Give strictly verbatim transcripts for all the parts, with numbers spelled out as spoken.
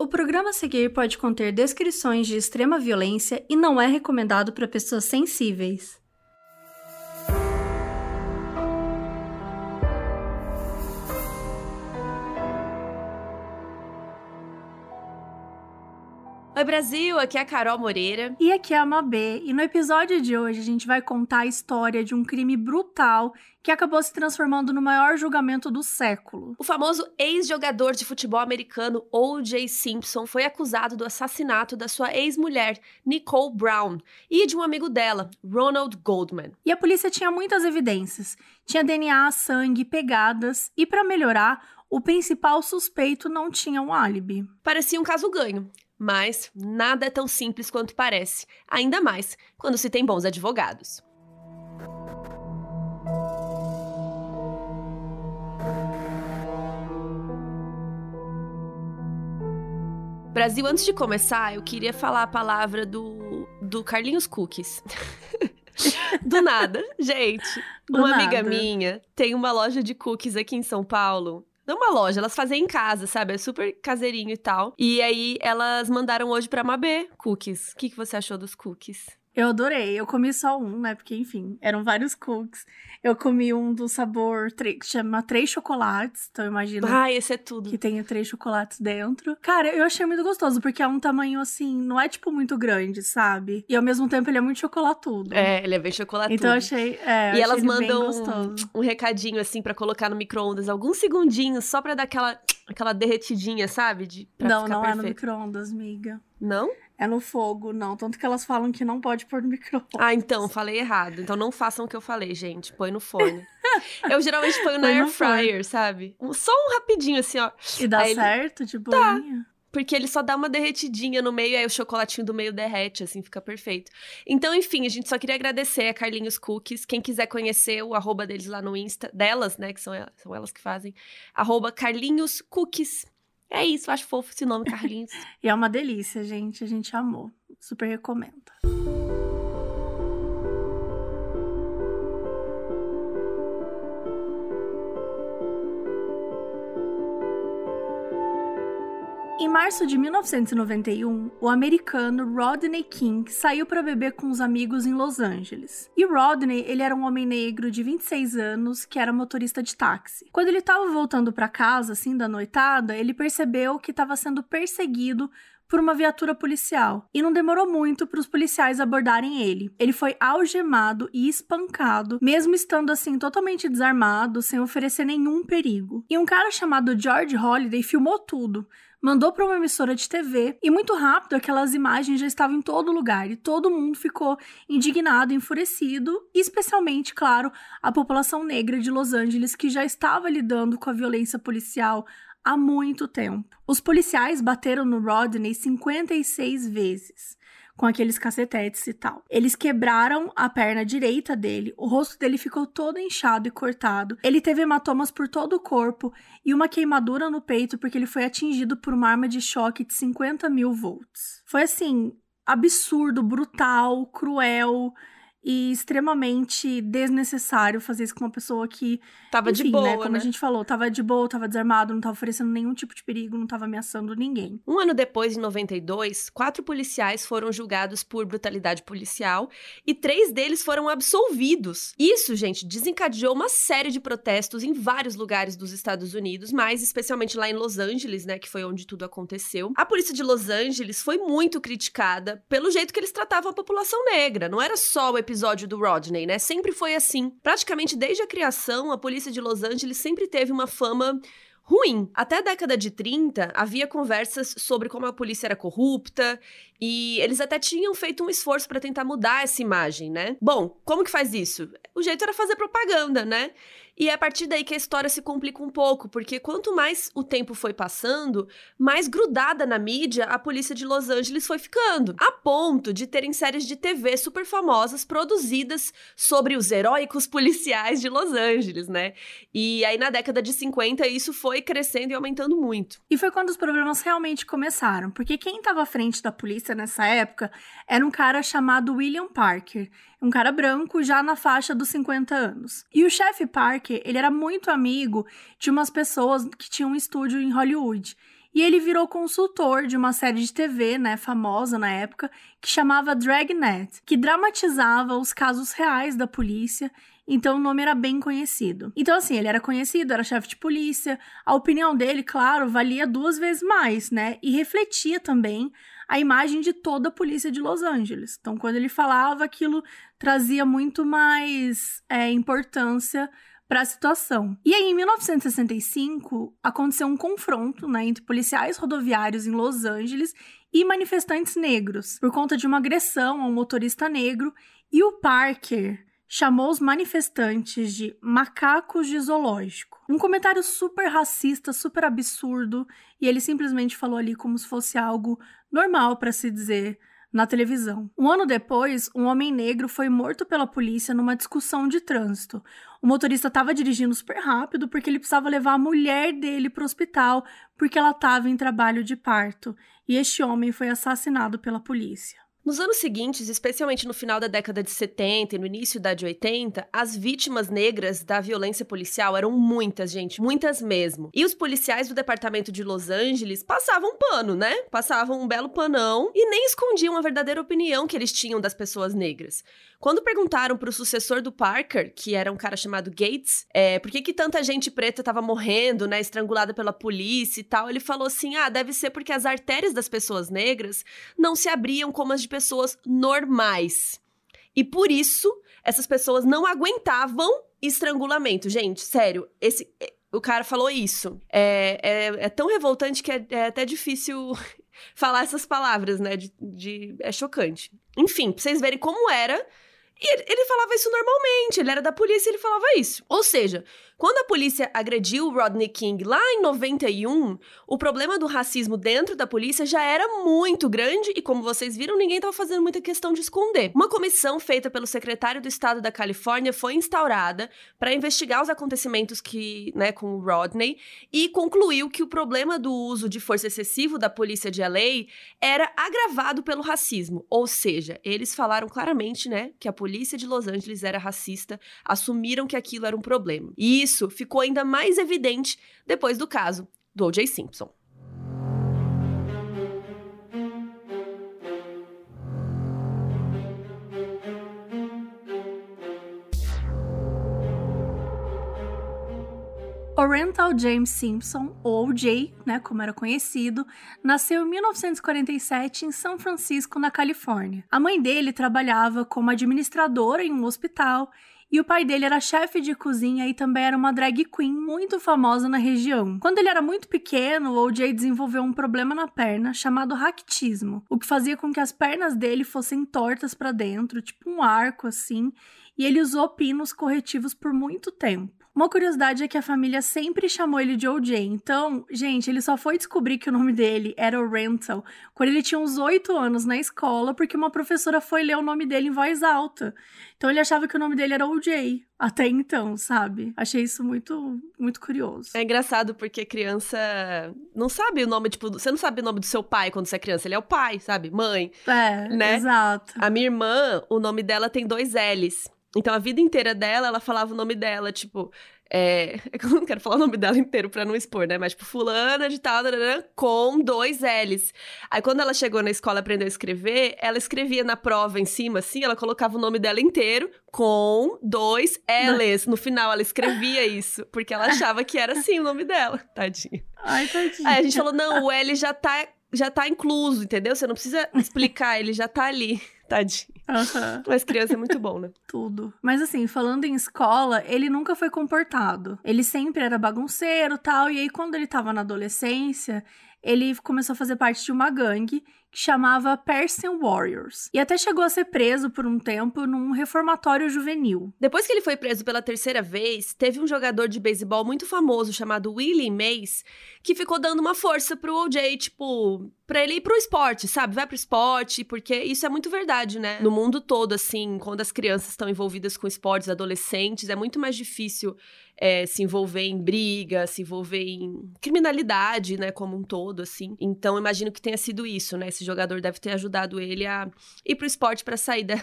O programa a seguir pode conter descrições de extrema violência e não é recomendado para pessoas sensíveis. Oi Brasil, aqui é a Carol Moreira. E aqui é a Mabê, e no episódio de hoje a gente vai contar a história de um crime brutal que acabou se transformando no maior julgamento do século. O famoso ex-jogador de futebol americano O J Simpson foi acusado do assassinato da sua ex-mulher, Nicole Brown, e de um amigo dela, Ronald Goldman. E a polícia tinha muitas evidências, tinha D N A, sangue, pegadas, e para melhorar, o principal suspeito não tinha um álibi. Parecia um caso ganho. Mas nada é tão simples quanto parece, ainda mais quando se tem bons advogados. Brasil, antes de começar, eu queria falar a palavra do, do Carlinhos Cookies. Do nada, gente. Do uma nada. Amiga minha tem uma loja de cookies aqui em São Paulo. Não uma loja, elas fazem em casa, sabe? É super caseirinho e tal. E aí, elas mandaram hoje pra Mabê cookies. O que, que você achou dos cookies? Eu adorei. Eu comi só um, né? Porque, enfim, eram vários cookies. Eu comi um do sabor que chama Três Chocolates. Então, eu imagino... Ai, esse é tudo. Que tenha três chocolates dentro. Cara, eu achei muito gostoso, porque é um tamanho, assim, não é, tipo, muito grande, sabe? E, ao mesmo tempo, ele é muito chocolatudo. É, ele é bem chocolatudo. Então, eu achei... É, e eu elas achei mandam um, um recadinho, assim, pra colocar no micro-ondas alguns segundinhos, só pra dar aquela, aquela derretidinha, sabe? De, pra não, ficar não perfeito. É no micro-ondas, amiga. Não? É no fogo, não. Tanto que elas falam que não pode pôr no micro-ondas. Ah, então, falei errado. Então não façam o que eu falei, gente. Põe no forno. Eu geralmente ponho na air fryer, sabe? Só um rapidinho, assim, ó. E dá aí certo, ele... de boinha? Tá. Porque ele só dá uma derretidinha no meio, aí o chocolatinho do meio derrete, assim, fica perfeito. Então, enfim, a gente só queria agradecer a Carlinhos Cookies. Quem quiser conhecer o arroba deles lá no Insta, delas, né, que são elas, são elas que fazem, arroba Carlinhos Cookies. É isso, acho fofo esse nome, Carlinhos. E é uma delícia, gente. A gente amou. Super recomendo. Em março de mil novecentos e noventa e um, o americano Rodney King saiu para beber com os amigos em Los Angeles. E Rodney, ele era um homem negro de vinte e seis anos que era motorista de táxi. Quando ele estava voltando para casa, assim, da noitada, ele percebeu que estava sendo perseguido por uma viatura policial. E não demorou muito para os policiais abordarem ele. Ele foi algemado e espancado, mesmo estando assim totalmente desarmado, sem oferecer nenhum perigo. E um cara chamado George Holliday filmou tudo, mandou para uma emissora de T V, e muito rápido aquelas imagens já estavam em todo lugar, e todo mundo ficou indignado, enfurecido, especialmente, claro, a população negra de Los Angeles, que já estava lidando com a violência policial há muito tempo. Os policiais bateram no Rodney cinquenta e seis vezes, com aqueles cacetetes e tal. Eles quebraram a perna direita dele, o rosto dele ficou todo inchado e cortado, ele teve hematomas por todo o corpo e uma queimadura no peito porque ele foi atingido por uma arma de choque de cinquenta mil volts. Foi assim, absurdo, brutal, cruel e extremamente desnecessário fazer isso com uma pessoa que... Tava enfim, de boa, né? Como né? a gente falou, tava de boa, tava desarmado, não tava oferecendo nenhum tipo de perigo, não tava ameaçando ninguém. Um ano depois, em noventa e dois, quatro policiais foram julgados por brutalidade policial e três deles foram absolvidos. Isso, gente, desencadeou uma série de protestos em vários lugares dos Estados Unidos, mas especialmente lá em Los Angeles, né, que foi onde tudo aconteceu. A polícia de Los Angeles foi muito criticada pelo jeito que eles tratavam a população negra. Não era só o episódio do Rodney, né? Sempre foi assim. Praticamente desde a criação, a polícia de Los Angeles sempre teve uma fama ruim. Até a década de trinta, havia conversas sobre como a polícia era corrupta e eles até tinham feito um esforço para tentar mudar essa imagem, né? Bom, como que faz isso? O jeito era fazer propaganda, né? E é a partir daí que a história se complica um pouco, porque quanto mais o tempo foi passando, mais grudada na mídia a polícia de Los Angeles foi ficando, a ponto de terem séries de T V super famosas produzidas sobre os heróicos policiais de Los Angeles, né? E aí na década de cinquenta isso foi crescendo e aumentando muito. E foi quando os problemas realmente começaram, porque quem estava à frente da polícia nessa época era um cara chamado William Parker, um cara branco já na faixa dos cinquenta anos. E o chefe Parker, ele era muito amigo de umas pessoas que tinham um estúdio em Hollywood. e ele virou consultor de uma série de T V, né, famosa na época, que chamava Dragnet, que dramatizava os casos reais da polícia, então o nome era bem conhecido. Então, assim, ele era conhecido, era chefe de polícia, a opinião dele, claro, valia duas vezes mais, né, e refletia também a imagem de toda a polícia de Los Angeles. Então, quando ele falava, aquilo trazia muito mais é, importância para a situação. E aí, em mil novecentos e sessenta e cinco, aconteceu um confronto, né, entre policiais rodoviários em Los Angeles e manifestantes negros, por conta de uma agressão a um motorista negro, e o Parker chamou os manifestantes de macacos de zoológico. Um comentário super racista, super absurdo, e ele simplesmente falou ali como se fosse algo normal para se dizer na televisão. Um ano depois, um homem negro foi morto pela polícia numa discussão de trânsito. O motorista estava dirigindo super rápido porque ele precisava levar a mulher dele para o hospital porque ela estava em trabalho de parto. E este homem foi assassinado pela polícia. Nos anos seguintes, especialmente no final da década de setenta e no início da de oitenta, as vítimas negras da violência policial eram muitas, gente, muitas mesmo. E os policiais do departamento de Los Angeles passavam pano, né? Passavam um belo panão e nem escondiam a verdadeira opinião que eles tinham das pessoas negras. Quando perguntaram para o sucessor do Parker, que era um cara chamado Gates, é, por que que tanta gente preta estava morrendo, né, estrangulada pela polícia e tal, ele falou assim, ah, deve ser porque as artérias das pessoas negras não se abriam como as de pessoas normais. E por isso, essas pessoas não aguentavam estrangulamento. Gente, sério, esse, o cara falou isso. É, é, é tão revoltante que é, é até difícil falar essas palavras, né? De, de, é chocante. Enfim, pra vocês verem como era. E ele, ele falava isso normalmente, ele era da polícia e ele falava isso. Ou seja, quando a polícia agrediu o Rodney King lá em noventa e um, o problema do racismo dentro da polícia já era muito grande e, como vocês viram, ninguém estava fazendo muita questão de esconder. Uma comissão feita pelo secretário do Estado da Califórnia foi instaurada para investigar os acontecimentos que, né, com o Rodney, e concluiu que o problema do uso de força excessivo da polícia de L A era agravado pelo racismo. Ou seja, eles falaram claramente, né, que a polícia A polícia de Los Angeles era racista, assumiram que aquilo era um problema. E isso ficou ainda mais evidente depois do caso do O J. Simpson. Oriental James Simpson, ou O J, né, como era conhecido, nasceu em mil novecentos e quarenta e sete em São Francisco, na Califórnia. A mãe dele trabalhava como administradora em um hospital e o pai dele era chefe de cozinha e também era uma drag queen muito famosa na região. Quando ele era muito pequeno, o O J desenvolveu um problema na perna chamado raquitismo, o que fazia com que as pernas dele fossem tortas para dentro, tipo um arco assim, e ele usou pinos corretivos por muito tempo. Uma curiosidade é que a família sempre chamou ele de O J, então, gente, ele só foi descobrir que o nome dele era Oriental quando ele tinha uns oito anos na escola, porque uma professora foi ler o nome dele em voz alta. Então ele achava que o nome dele era O J até então, sabe? Achei isso muito, muito curioso. É engraçado porque criança não sabe o nome, tipo, você não sabe o nome do seu pai quando você é criança, ele é o pai, sabe? Mãe. É, né? Exato. A minha irmã, o nome dela tem dois L's. Então, a vida inteira dela, ela falava o nome dela, tipo... É... Eu não quero falar o nome dela inteiro pra não expor, né? Mas, tipo, fulana de tal, com dois L's. Aí, quando ela chegou na escola e aprendeu a escrever, ela escrevia na prova em cima, assim, ela colocava o nome dela inteiro com dois L's. No final, ela escrevia isso, porque ela achava que era, assim, o nome dela. Tadinha. Ai, tadinha. Aí, a gente falou, não, o L já tá, já tá incluso, entendeu? Você não precisa explicar, ele já tá ali. Tadinho. Uhum. Mas criança é muito bom, né? Tudo. Mas assim, falando em escola, ele nunca foi comportado. Ele sempre era bagunceiro e tal. E aí, quando ele tava na adolescência, ele começou a fazer parte de uma gangue que chamava Persian Warriors. E até chegou a ser preso por um tempo num reformatório juvenil. Depois que ele foi preso pela terceira vez, teve um jogador de beisebol muito famoso chamado Willie Mays, que ficou dando uma força pro O J, tipo, pra ele ir pro esporte, sabe? Vai pro esporte, porque isso é muito verdade, né? No mundo todo, assim, quando as crianças estão envolvidas com esportes, adolescentes, é muito mais difícil... É, se envolver em briga, se envolver em criminalidade, né, como um todo, assim. Então, imagino que tenha sido isso, né, esse jogador deve ter ajudado ele a ir pro esporte pra sair da,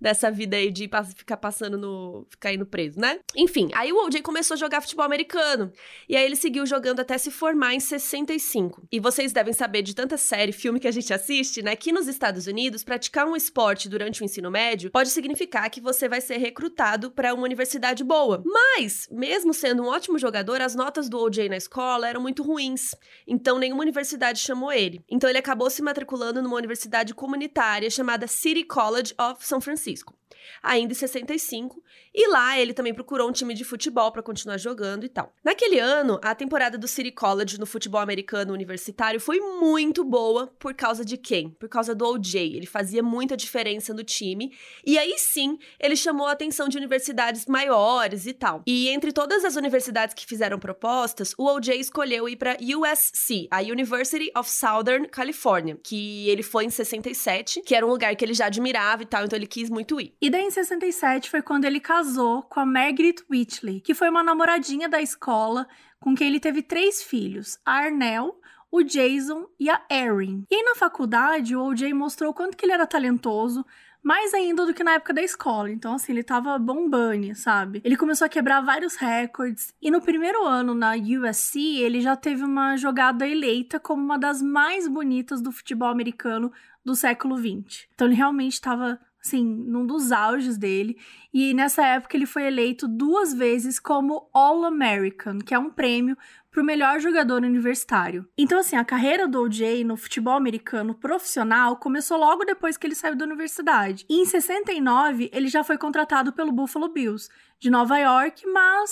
dessa vida aí de ficar passando no... ficar indo preso, né? Enfim, aí o O J começou a jogar futebol americano. E aí ele seguiu jogando até se formar em sessenta e cinco. E vocês devem saber de tanta série, filme que a gente assiste, né? Que nos Estados Unidos, praticar um esporte durante o ensino médio pode significar que você vai ser recrutado pra uma universidade boa. Mas, mesmo sendo um ótimo jogador, as notas do O J na escola eram muito ruins. Então, nenhuma universidade chamou ele. Então, ele acabou se matriculando numa universidade comunitária chamada City College of San Francisco, ainda em sessenta e cinco, e lá ele também procurou um time de futebol para continuar jogando e tal. Naquele ano, a temporada do City College no futebol americano universitário foi muito boa por causa de quem? Por causa do O J. Ele fazia muita diferença no time, e aí sim, ele chamou a atenção de universidades maiores e tal. E entre todas as universidades que fizeram propostas, o O J escolheu ir para U S C, a University of Southern California, que ele foi em sessenta e sete, que era um lugar que ele já admirava e tal, então ele quis muito ir. E daí, em sessenta e sete, foi quando ele casou com a Margaret Whitley, que foi uma namoradinha da escola, com quem ele teve três filhos, a Arnel, o Jason e a Aaren. E aí, na faculdade, o O J mostrou o quanto que ele era talentoso, mais ainda do que na época da escola. Então, assim, ele tava bombando, sabe? Ele começou a quebrar vários recordes. E no primeiro ano, na U S C, ele já teve uma jogada eleita como uma das mais bonitas do futebol americano do século vinte. Então, ele realmente tava... assim, num dos auges dele, e nessa época ele foi eleito duas vezes como All-American, que é um prêmio para o melhor jogador universitário. Então, assim, a carreira do O J no futebol americano profissional começou logo depois que ele saiu da universidade. E em sessenta e nove, ele já foi contratado pelo Buffalo Bills, de Nova York, mas...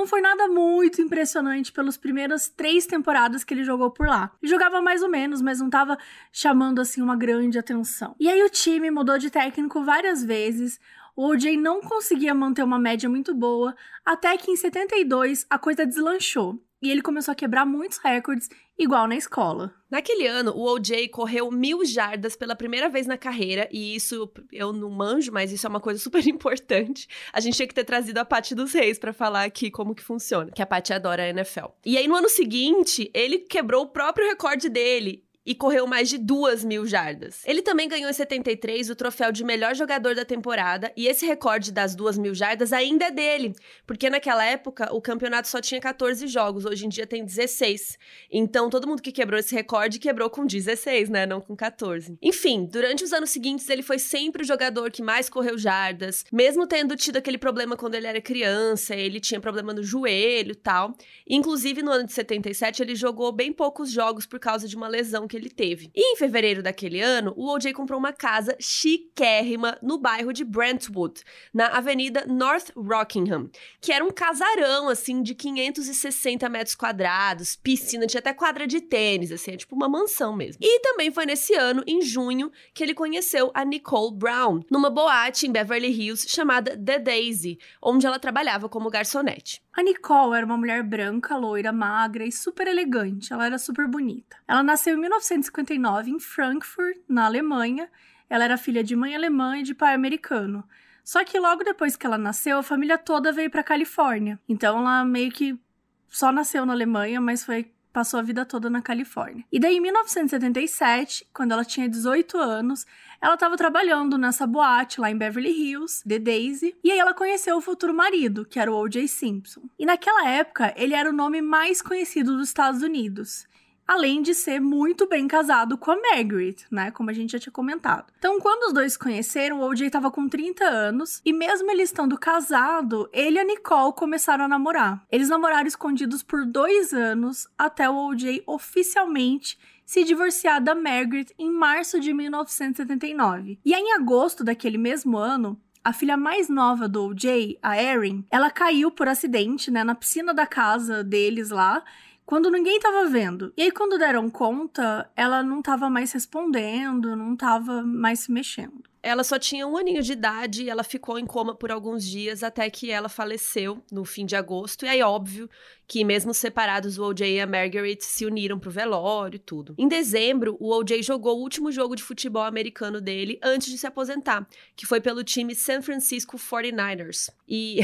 não foi nada muito impressionante pelas primeiras três temporadas que ele jogou por lá. Ele jogava mais ou menos, mas não estava chamando, assim, uma grande atenção. E aí o time mudou de técnico várias vezes, o O J não conseguia manter uma média muito boa, até que em setenta e dois a coisa deslanchou. E ele começou a quebrar muitos recordes, igual na escola. Naquele ano, o O J correu mil jardas pela primeira vez na carreira, e isso eu não manjo, mas isso é uma coisa super importante. A gente tinha que ter trazido a Paty dos Reis pra falar aqui como que funciona, que a Paty adora a N F L. E aí, no ano seguinte, ele quebrou o próprio recorde dele e correu mais de duas mil jardas. Ele também ganhou em setenta e três o troféu de melhor jogador da temporada, e esse recorde das duas mil jardas ainda é dele, porque naquela época o campeonato só tinha quatorze jogos, hoje em dia tem dezesseis. Então todo mundo que quebrou esse recorde quebrou com dezesseis, né, não com quatorze. Enfim, durante os anos seguintes ele foi sempre o jogador que mais correu jardas, mesmo tendo tido aquele problema quando ele era criança, ele tinha problema no joelho e tal. Inclusive no ano de setenta e sete ele jogou bem poucos jogos por causa de uma lesão que que ele teve. E em fevereiro daquele ano, o O J comprou uma casa chiquérrima no bairro de Brentwood, na avenida North Rockingham, que era um casarão, assim, de quinhentos e sessenta metros quadrados, piscina, tinha até quadra de tênis, assim, é tipo uma mansão mesmo. E também foi nesse ano, em junho, que ele conheceu a Nicole Brown, numa boate em Beverly Hills chamada The Daisy, onde ela trabalhava como garçonete. A Nicole era uma mulher branca, loira, magra e super elegante. Ela era super bonita. Ela nasceu em mil novecentos e cinquenta e nove em Frankfurt, na Alemanha. Ela era filha de mãe alemã e de pai americano. Só que logo depois que ela nasceu, a família toda veio pra Califórnia. Então ela meio que só nasceu na Alemanha, mas foi... passou a vida toda na Califórnia. E daí, em mil novecentos e setenta e sete, quando ela tinha dezoito anos, ela estava trabalhando nessa boate lá em Beverly Hills, The Daisy, e aí ela conheceu o futuro marido, que era o O J. Simpson. E naquela época, ele era o nome mais conhecido dos Estados Unidos, além de ser muito bem casado com a Margaret, né, como a gente já tinha comentado. Então, quando os dois se conheceram, o O J estava com trinta anos, e mesmo ele estando casado, ele e a Nicole começaram a namorar. Eles namoraram escondidos por dois anos, até o O J oficialmente se divorciar da Margaret em março de mil novecentos e setenta e nove. E aí, em agosto daquele mesmo ano, a filha mais nova do O J, a Aaren, ela caiu por acidente, né, na piscina da casa deles lá, quando ninguém tava vendo. E aí, quando deram conta, ela não tava mais respondendo, não tava mais se mexendo. Ela só tinha um aninho de idade e ela ficou em coma por alguns dias até que ela faleceu no fim de agosto. E aí, óbvio, que mesmo separados, o O J e a Margaret se uniram pro velório e tudo. Em dezembro, o O J jogou o último jogo de futebol americano dele antes de se aposentar, que foi pelo time San Francisco forty-niners. E...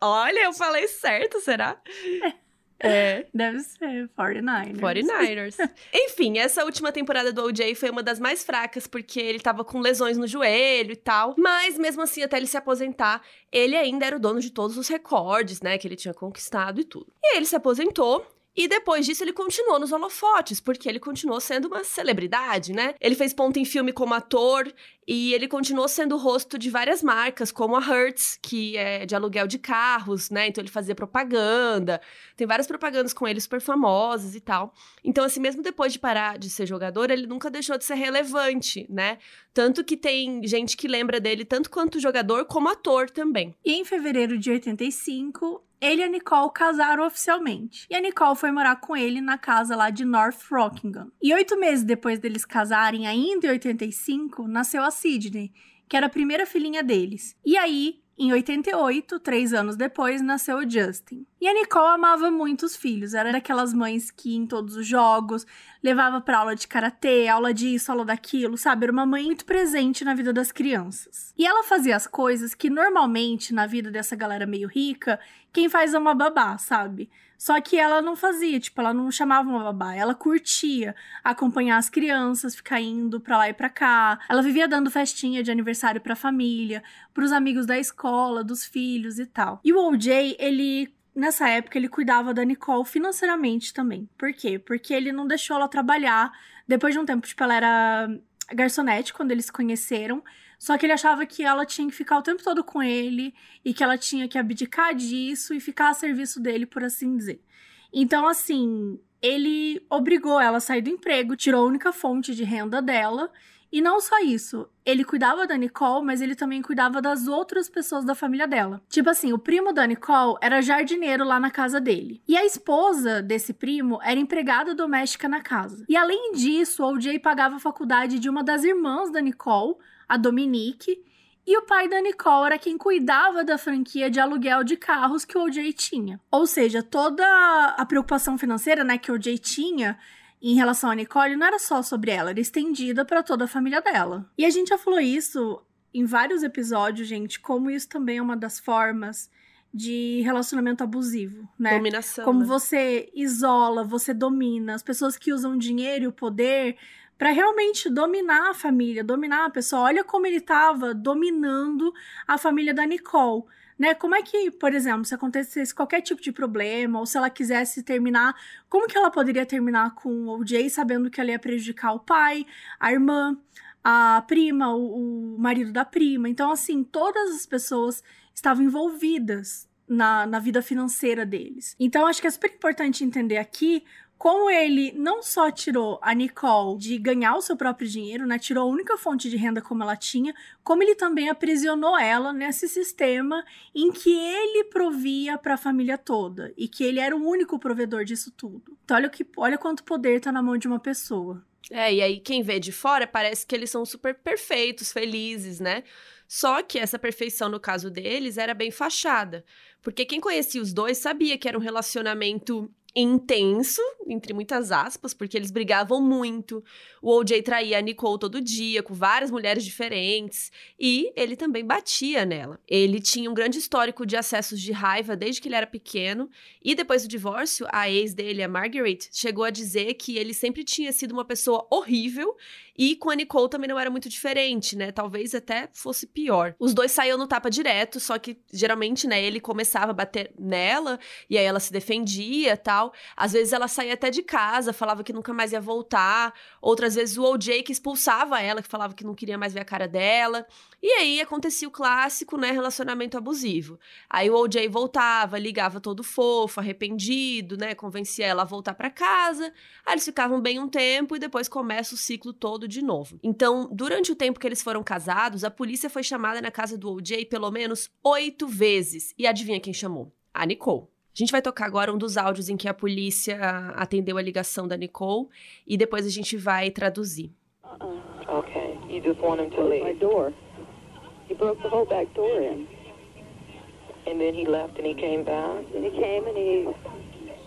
olha, eu falei certo, será? É. É, deve ser forty-niners. forty-niners. Enfim, essa última temporada do O J foi uma das mais fracas, porque ele tava com lesões no joelho e tal. Mas, mesmo assim, até ele se aposentar, ele ainda era o dono de todos os recordes, né, que ele tinha conquistado e tudo. E aí ele se aposentou. E depois disso, ele continuou nos holofotes, porque ele continuou sendo uma celebridade, né? Ele fez ponto em filme como ator, e ele continuou sendo o rosto de várias marcas, como a Hertz, que é de aluguel de carros, né? Então, ele fazia propaganda. Tem várias propagandas com ele super famosas e tal. Então, assim, mesmo depois de parar de ser jogador, ele nunca deixou de ser relevante, né? Tanto que tem gente que lembra dele tanto quanto jogador, como ator também. E em fevereiro de oitenta e cinco... ele e a Nicole casaram oficialmente. E a Nicole foi morar com ele na casa lá de North Rockingham. E oito meses depois deles casarem, ainda em oitenta e cinco, nasceu a Sydney, que era a primeira filhinha deles. E aí, em oitenta e oito, três anos depois, nasceu o Justin. E a Nicole amava muito os filhos. Era daquelas mães que ia em todos os jogos, levava pra aula de karatê, aula disso, aula daquilo, sabe? Era uma mãe muito presente na vida das crianças. E ela fazia as coisas que normalmente, na vida dessa galera meio rica, quem faz é uma babá, sabe? Só que ela não fazia, tipo, ela não chamava uma babá. Ela curtia acompanhar as crianças, ficar indo pra lá e pra cá. Ela vivia dando festinha de aniversário pra família, pros amigos da escola, dos filhos e tal. E o O J, ele... nessa época, ele cuidava da Nicole financeiramente também. Por quê? Porque ele não deixou ela trabalhar. Depois de um tempo, tipo, ela era garçonete quando eles se conheceram. Só que ele achava que ela tinha que ficar o tempo todo com ele e que ela tinha que abdicar disso e ficar a serviço dele, por assim dizer. Então, assim, ele obrigou ela a sair do emprego, tirou a única fonte de renda dela. E não só isso, ele cuidava da Nicole, mas ele também cuidava das outras pessoas da família dela. Tipo assim, o primo da Nicole era jardineiro lá na casa dele. E a esposa desse primo era empregada doméstica na casa. E além disso, o O J pagava a faculdade de uma das irmãs da Nicole, a Dominique. E o pai da Nicole era quem cuidava da franquia de aluguel de carros que o O J tinha. Ou seja, toda a preocupação financeira, né, que o O J tinha... em relação a Nicole, não era só sobre ela, era estendida para toda a família dela. E a gente já falou isso em vários episódios, gente, como isso também é uma das formas de relacionamento abusivo, né? Dominação. Como né? Você isola, você domina. As pessoas que usam dinheiro e o poder para realmente dominar a família, dominar a pessoa. Olha como ele estava dominando a família da Nicole. Né? Como é que, por exemplo, se acontecesse qualquer tipo de problema, ou se ela quisesse terminar, como que ela poderia terminar com o O J, sabendo que ela ia prejudicar o pai, a irmã, a prima, o, o marido da prima? Então, assim, todas as pessoas estavam envolvidas na, na vida financeira deles. Então, acho que é super importante entender aqui como ele não só tirou a Nicole de ganhar o seu próprio dinheiro, né? Tirou a única fonte de renda como ela tinha, como ele também aprisionou ela nesse sistema em que ele provia para a família toda e que ele era o único provedor disso tudo. Então olha, que, olha quanto poder tá na mão de uma pessoa. É, e aí quem vê de fora parece que eles são super perfeitos, felizes, né? Só que essa perfeição, no caso deles, era bem fachada. Porque quem conhecia os dois sabia que era um relacionamento intenso, entre muitas aspas, porque eles brigavam muito. O O J traía a Nicole todo dia, com várias mulheres diferentes, e ele também batia nela. Ele tinha um grande histórico de acessos de raiva desde que ele era pequeno, e depois do divórcio, a ex dele, a Margaret, chegou a dizer que ele sempre tinha sido uma pessoa horrível, e com a Nicole também não era muito diferente, né? Talvez até fosse pior. Os dois saíam no tapa direto, só que geralmente, né, ele começava a bater nela, e aí ela se defendia e tal. Às vezes ela saía até de casa, falava que nunca mais ia voltar. Outras vezes o O J que expulsava ela, que falava que não queria mais ver a cara dela. E aí acontecia o clássico, né, relacionamento abusivo. Aí o O J voltava, ligava todo fofo, arrependido, né, convencia ela a voltar pra casa. Aí eles ficavam bem um tempo e depois começa o ciclo todo de novo. Então, durante o tempo que eles foram casados, a polícia foi chamada na casa do O J pelo menos oito vezes. E adivinha quem chamou? A Nicole. A gente vai tocar agora um dos áudios em que a polícia atendeu a ligação da Nicole e depois a gente vai traduzir. Uh-uh. Okay, you just want him to leave. My door. He broke the whole back door in. And then he left and he came back. And he came and he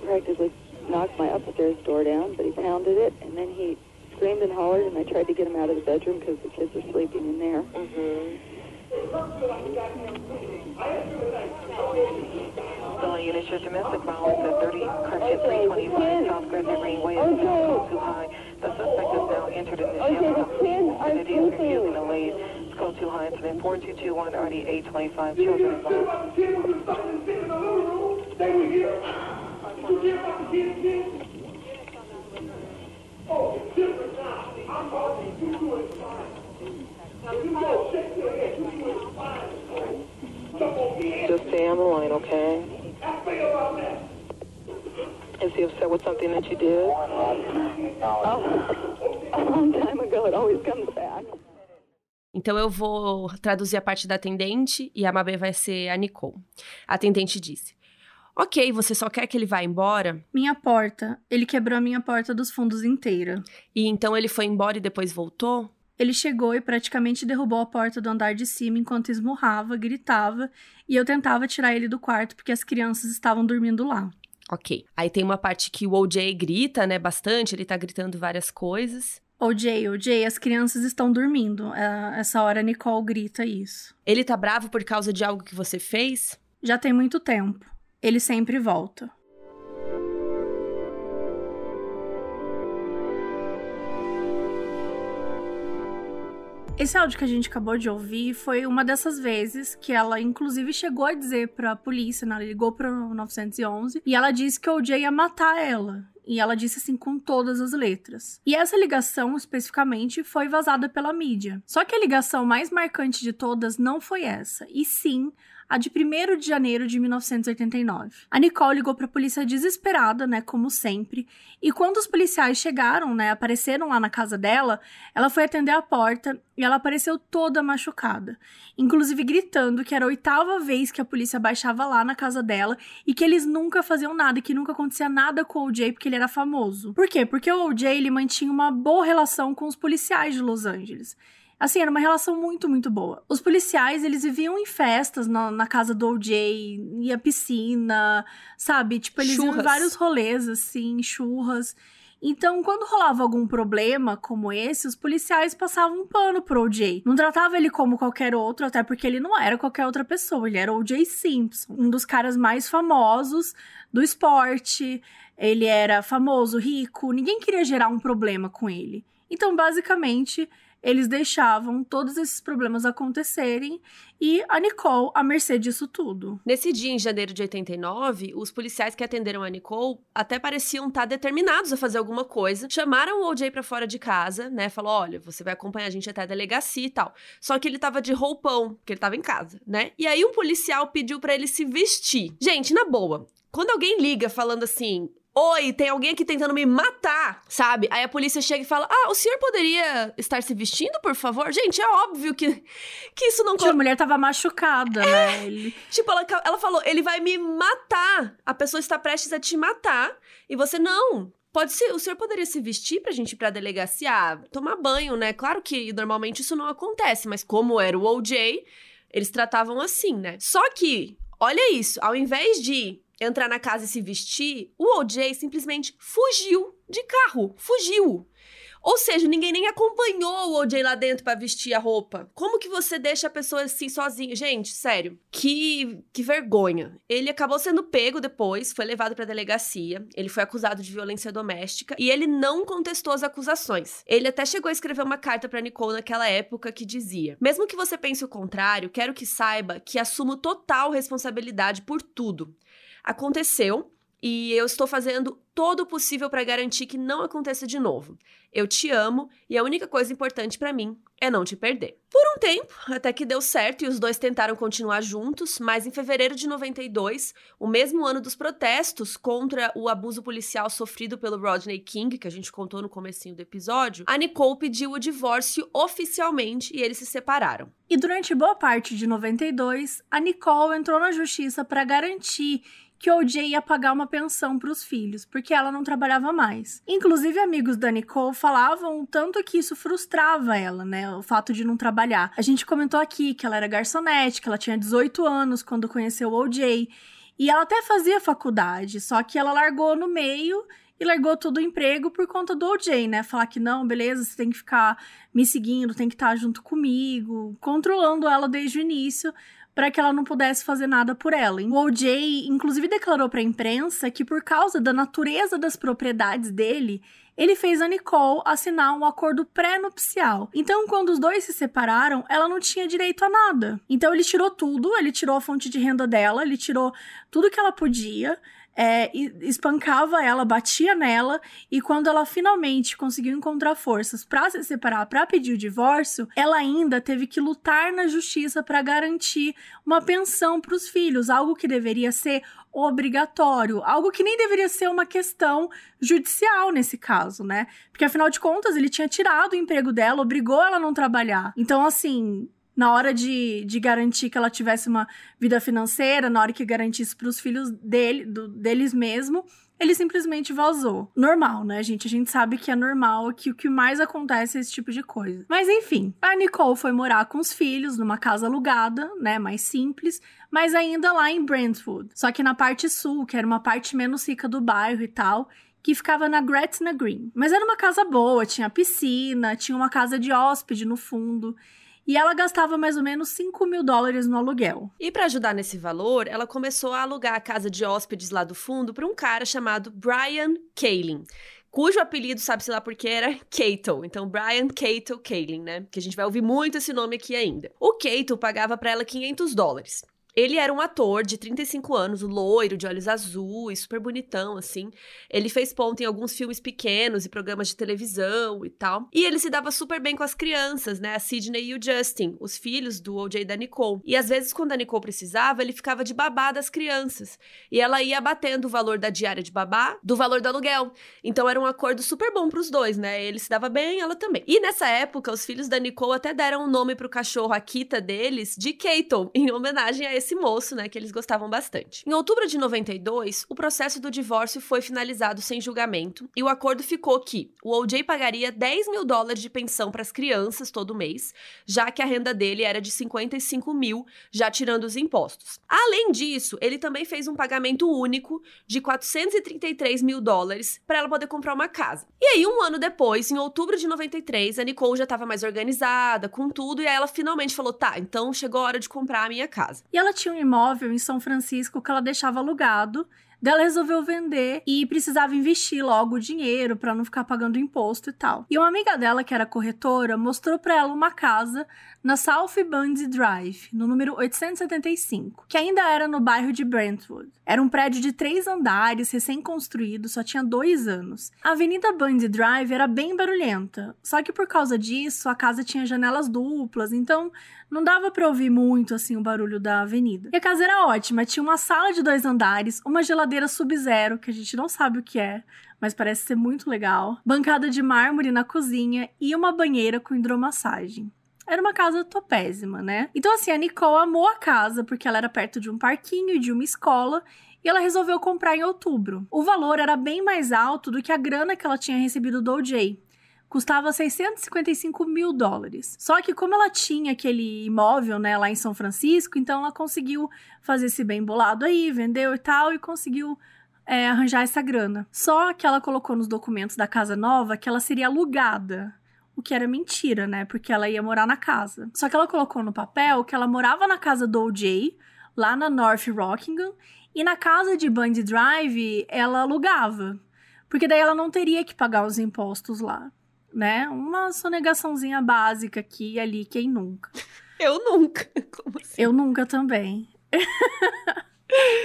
practically knocked my upstairs door down, but he pounded it and then he screamed and hollered and I tried to get him out of the bedroom because the kids were sleeping in there. Mm-hmm. Going in is your domestic violence at thirty, correction, three twenty-five South Griffin Greenway is now too high. The suspect is now entered in the shelter. The is refusing to leave. It's called too high. Incident four two two one, already eight twenty-five children involved. They were here. You hear about the kids again? Oh, it's different now. I'm talking to you in fine. If you go check your head, you do it fine. Just stay on the line, okay? Is he upset with something that you did? Oh, a long time ago, it always comes back. Então eu vou traduzir a parte da atendente e a Mabê vai ser a Nicole. A atendente disse: ok, você só quer que ele vá embora? Minha porta. Ele quebrou a minha porta dos fundos inteira. E então ele foi embora e depois voltou? Ele chegou e praticamente derrubou a porta do andar de cima enquanto esmurrava, gritava, e eu tentava tirar ele do quarto porque as crianças estavam dormindo lá. Ok. Aí tem uma parte que o O J grita, né, bastante, ele tá gritando várias coisas. O J, O J, as crianças estão dormindo. Essa hora a Nicole grita isso. Ele tá bravo por causa de algo que você fez? Já tem muito tempo. Ele sempre volta. Esse áudio que a gente acabou de ouvir foi uma dessas vezes que ela, inclusive, chegou a dizer pra polícia, né? Ela ligou pro nove um um e ela disse que o O J ia matar ela. E ela disse assim com todas as letras. E essa ligação, especificamente, foi vazada pela mídia. Só que a ligação mais marcante de todas não foi essa, e sim a de primeiro de janeiro de mil novecentos e oitenta e nove. A Nicole ligou pra polícia desesperada, né, como sempre, e quando os policiais chegaram, né, apareceram lá na casa dela, ela foi atender a porta e ela apareceu toda machucada, inclusive gritando que era a oitava vez que a polícia baixava lá na casa dela e que eles nunca faziam nada, que nunca acontecia nada com o O J porque ele era famoso. Por quê? Porque o O J, ele mantinha uma boa relação com os policiais de Los Angeles. Assim, era uma relação muito, muito boa. Os policiais, eles viviam em festas na, na casa do O J, ia piscina, sabe? Tipo, eles churras. Iam em vários rolês, assim, churras. Então, quando rolava algum problema como esse, os policiais passavam um pano pro O J. Não tratava ele como qualquer outro, até porque ele não era qualquer outra pessoa. Ele era o O J Simpson, um dos caras mais famosos do esporte. Ele era famoso, rico, ninguém queria gerar um problema com ele. Então, basicamente, eles deixavam todos esses problemas acontecerem e a Nicole à mercê disso tudo. Nesse dia, em janeiro de oitenta e nove, os policiais que atenderam a Nicole até pareciam estar determinados a fazer alguma coisa. Chamaram o O J pra fora de casa, né? Falou, olha, você vai acompanhar a gente até a delegacia e tal. Só que ele tava de roupão, porque ele tava em casa, né? E aí um policial pediu pra ele se vestir. Gente, na boa, quando alguém liga falando assim... Oi, tem alguém aqui tentando me matar, sabe? Aí a polícia chega e fala, ah, o senhor poderia estar se vestindo, por favor? Gente, é óbvio que, que isso não... Tipo, a mulher tava machucada, é, né? Ele... Tipo, ela, ela falou, ele vai me matar. A pessoa está prestes a te matar. E você, não... Pode ser, o senhor poderia se vestir pra gente ir pra delegacia? Ah, tomar banho, né? Claro que normalmente isso não acontece. Mas como era o O J, eles tratavam assim, né? Só que, olha isso, ao invés de... entrar na casa e se vestir, o O J simplesmente fugiu de carro, fugiu. Ou seja, ninguém nem acompanhou o O J lá dentro pra vestir a roupa. Como que você deixa a pessoa assim sozinha? Gente, sério, que, que vergonha. Ele acabou sendo pego depois, foi levado pra delegacia, ele foi acusado de violência doméstica e ele não contestou as acusações. Ele até chegou a escrever uma carta pra Nicole naquela época que dizia: mesmo que você pense o contrário, quero que saiba que assumo total responsabilidade por tudo. Aconteceu e eu estou fazendo todo o possível para garantir que não aconteça de novo. Eu te amo e a única coisa importante para mim é não te perder. Por um tempo, até que deu certo e os dois tentaram continuar juntos, mas em fevereiro de noventa e dois, o mesmo ano dos protestos contra o abuso policial sofrido pelo Rodney King, que a gente contou no comecinho do episódio, a Nicole pediu o divórcio oficialmente e eles se separaram. E durante boa parte de noventa e dois, a Nicole entrou na justiça para garantir que o O J ia pagar uma pensão para os filhos, porque ela não trabalhava mais. Inclusive, amigos da Nicole falavam o tanto que isso frustrava ela, né? O fato de não trabalhar. A gente comentou aqui que ela era garçonete, que ela tinha dezoito anos quando conheceu o O J. E ela até fazia faculdade, só que ela largou no meio... e largou todo o emprego por conta do O J, né? Falar que não, beleza, você tem que ficar me seguindo, tem que estar junto comigo, controlando ela desde o início, para que ela não pudesse fazer nada por ela. O O J, inclusive, declarou para a imprensa que, por causa da natureza das propriedades dele, ele fez a Nicole assinar um acordo pré-nupcial. Então, quando os dois se separaram, ela não tinha direito a nada. Então, ele tirou tudo, ele tirou a fonte de renda dela, ele tirou tudo que ela podia, é, espancava ela, batia nela, e quando ela finalmente conseguiu encontrar forças para se separar, para pedir o divórcio, ela ainda teve que lutar na justiça para garantir uma pensão para os filhos, algo que deveria ser obrigatório, algo que nem deveria ser uma questão judicial nesse caso, né? Porque, afinal de contas, ele tinha tirado o emprego dela, obrigou ela a não trabalhar. Então, assim, na hora de, de garantir que ela tivesse uma vida financeira, na hora que garantisse para os filhos dele, do, deles mesmo, ele simplesmente vazou. Normal, né, gente? A gente sabe que é normal, que o que mais acontece é esse tipo de coisa. Mas, enfim, a Nicole foi morar com os filhos numa casa alugada, né, mais simples, mas ainda lá em Brentwood. Só que na parte sul, que era uma parte menos rica do bairro e tal, que ficava na Gretna Green. Mas era uma casa boa, tinha piscina, tinha uma casa de hóspede no fundo. E ela gastava mais ou menos cinco mil dólares no aluguel. E para ajudar nesse valor, ela começou a alugar a casa de hóspedes lá do fundo para um cara chamado Brian Kaelin, cujo apelido, sabe-se lá porque, era Cato. Então, Brian Cato Kaelin, né? Que a gente vai ouvir muito esse nome aqui ainda. O Cato pagava para ela quinhentos dólares. Ele era um ator de trinta e cinco anos, loiro, de olhos azuis, super bonitão, assim. Ele fez ponta em alguns filmes pequenos e programas de televisão e tal. E ele se dava super bem com as crianças, né? A Sidney e o Justin, os filhos do O J e da Nicole. E às vezes, quando a Nicole precisava, ele ficava de babá das crianças. E ela ia abatendo o valor da diária de babá do valor do aluguel. Então era um acordo super bom pros dois, né? Ele se dava bem, ela também. E nessa época, os filhos da Nicole até deram um nome pro cachorro Akita deles de Cato, em homenagem a esse esse moço, né, que eles gostavam bastante. Em outubro de noventa e dois, o processo do divórcio foi finalizado sem julgamento e o acordo ficou que o O J pagaria dez mil dólares de pensão para as crianças todo mês, já que a renda dele era de cinquenta e cinco mil, já tirando os impostos. Além disso, ele também fez um pagamento único de quatrocentos e trinta e três mil dólares para ela poder comprar uma casa. E aí, um ano depois, em outubro de noventa e três, a Nicole já estava mais organizada, com tudo, e aí ela finalmente falou, tá, então chegou a hora de comprar a minha casa. E ela Ela tinha um imóvel em São Francisco que ela deixava alugado, daí ela resolveu vender e precisava investir logo o dinheiro para não ficar pagando imposto e tal. E uma amiga dela, que era corretora, mostrou para ela uma casa na South Bundy Drive, no número oitocentos e setenta e cinco, que ainda era no bairro de Brentwood. Era um prédio de três andares, recém-construído, só tinha dois anos. A avenida Bundy Drive era bem barulhenta, só que por causa disso a casa tinha janelas duplas, então não dava para ouvir muito assim o barulho da avenida. E a casa era ótima, tinha uma sala de dois andares, uma geladeira sub-zero, que a gente não sabe o que é, mas parece ser muito legal, bancada de mármore na cozinha e uma banheira com hidromassagem. Era uma casa topésima, né? Então, assim, a Nicole amou a casa, porque ela era perto de um parquinho e de uma escola, e ela resolveu comprar em outubro. O valor era bem mais alto do que a grana que ela tinha recebido do O J. Custava seiscentos e cinquenta e cinco mil dólares. Só que como ela tinha aquele imóvel, né, lá em São Francisco, então ela conseguiu fazer esse bem bolado aí, vendeu e tal, e conseguiu é, arranjar essa grana. Só que ela colocou nos documentos da casa nova que ela seria alugada, o que era mentira, né, porque ela ia morar na casa. Só que ela colocou no papel que ela morava na casa do O J, lá na North Rockingham, e na casa de Bundy Drive ela alugava, porque daí ela não teria que pagar os impostos lá. Né? Uma sonegaçãozinha básica aqui e ali, quem nunca? Eu nunca. Como assim? Eu nunca também.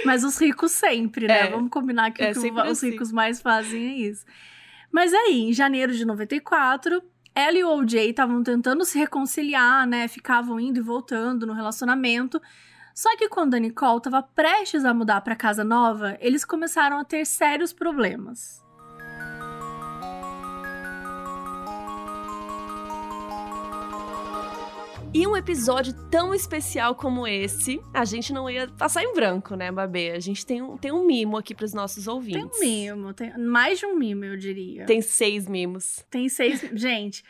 Mas os ricos sempre, né? É, vamos combinar que, é que os assim. Ricos mais fazem é isso. Mas aí, em janeiro de noventa e quatro, ela e o O J estavam tentando se reconciliar, né? Ficavam indo e voltando no relacionamento. Só que quando a Nicole estava prestes a mudar para casa nova, eles começaram a ter sérios problemas. E um episódio tão especial como esse, a gente não ia passar em branco, né, Babê? A gente tem um, tem um mimo aqui pros nossos ouvintes. Tem um mimo, tem mais de um mimo, eu diria. Tem seis mimos. Tem seis. Gente,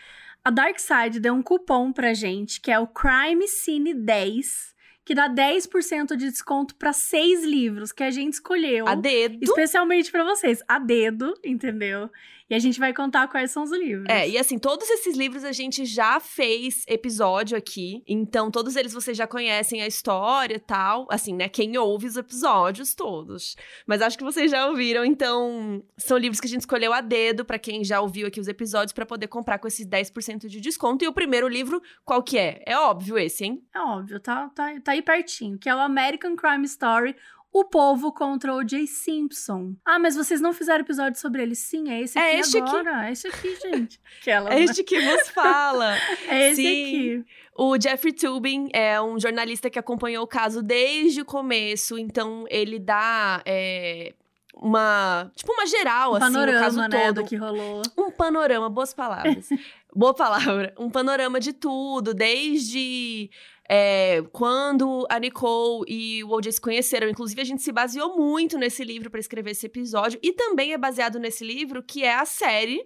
a Dark Side deu um cupom pra gente, que é o Crime Scene dez, que dá dez por cento de desconto para seis livros que a gente escolheu. A dedo. Especialmente para vocês. A dedo, entendeu? E a gente vai contar quais são os livros. É, e assim, todos esses livros a gente já fez episódio aqui. Então, todos eles vocês já conhecem a história e tal. Assim, né? Quem ouve os episódios todos. Mas acho que vocês já ouviram. Então, são livros que a gente escolheu a dedo pra quem já ouviu aqui os episódios pra poder comprar com esses dez por cento de desconto. E o primeiro livro, qual que é? É óbvio esse, hein? É óbvio, tá, tá, tá aí pertinho. Que é o American Crime Story... O Povo contra o O J. Simpson. Ah, mas vocês não fizeram episódio sobre ele. Sim, é esse aqui é este agora. Aqui. É este aqui, gente. Aquela, é este que nos fala. É esse Sim. aqui. O Jeffrey Toobin é um jornalista que acompanhou o caso desde o começo. Então, ele dá... É... Uma... Tipo, uma geral, um assim, panorama, no caso né, todo. Do que rolou. Um panorama, boas palavras. Boa palavra. Um panorama de tudo, desde é, quando a Nicole e o O J se conheceram. Inclusive, a gente se baseou muito nesse livro para escrever esse episódio. E também é baseado nesse livro, que é a série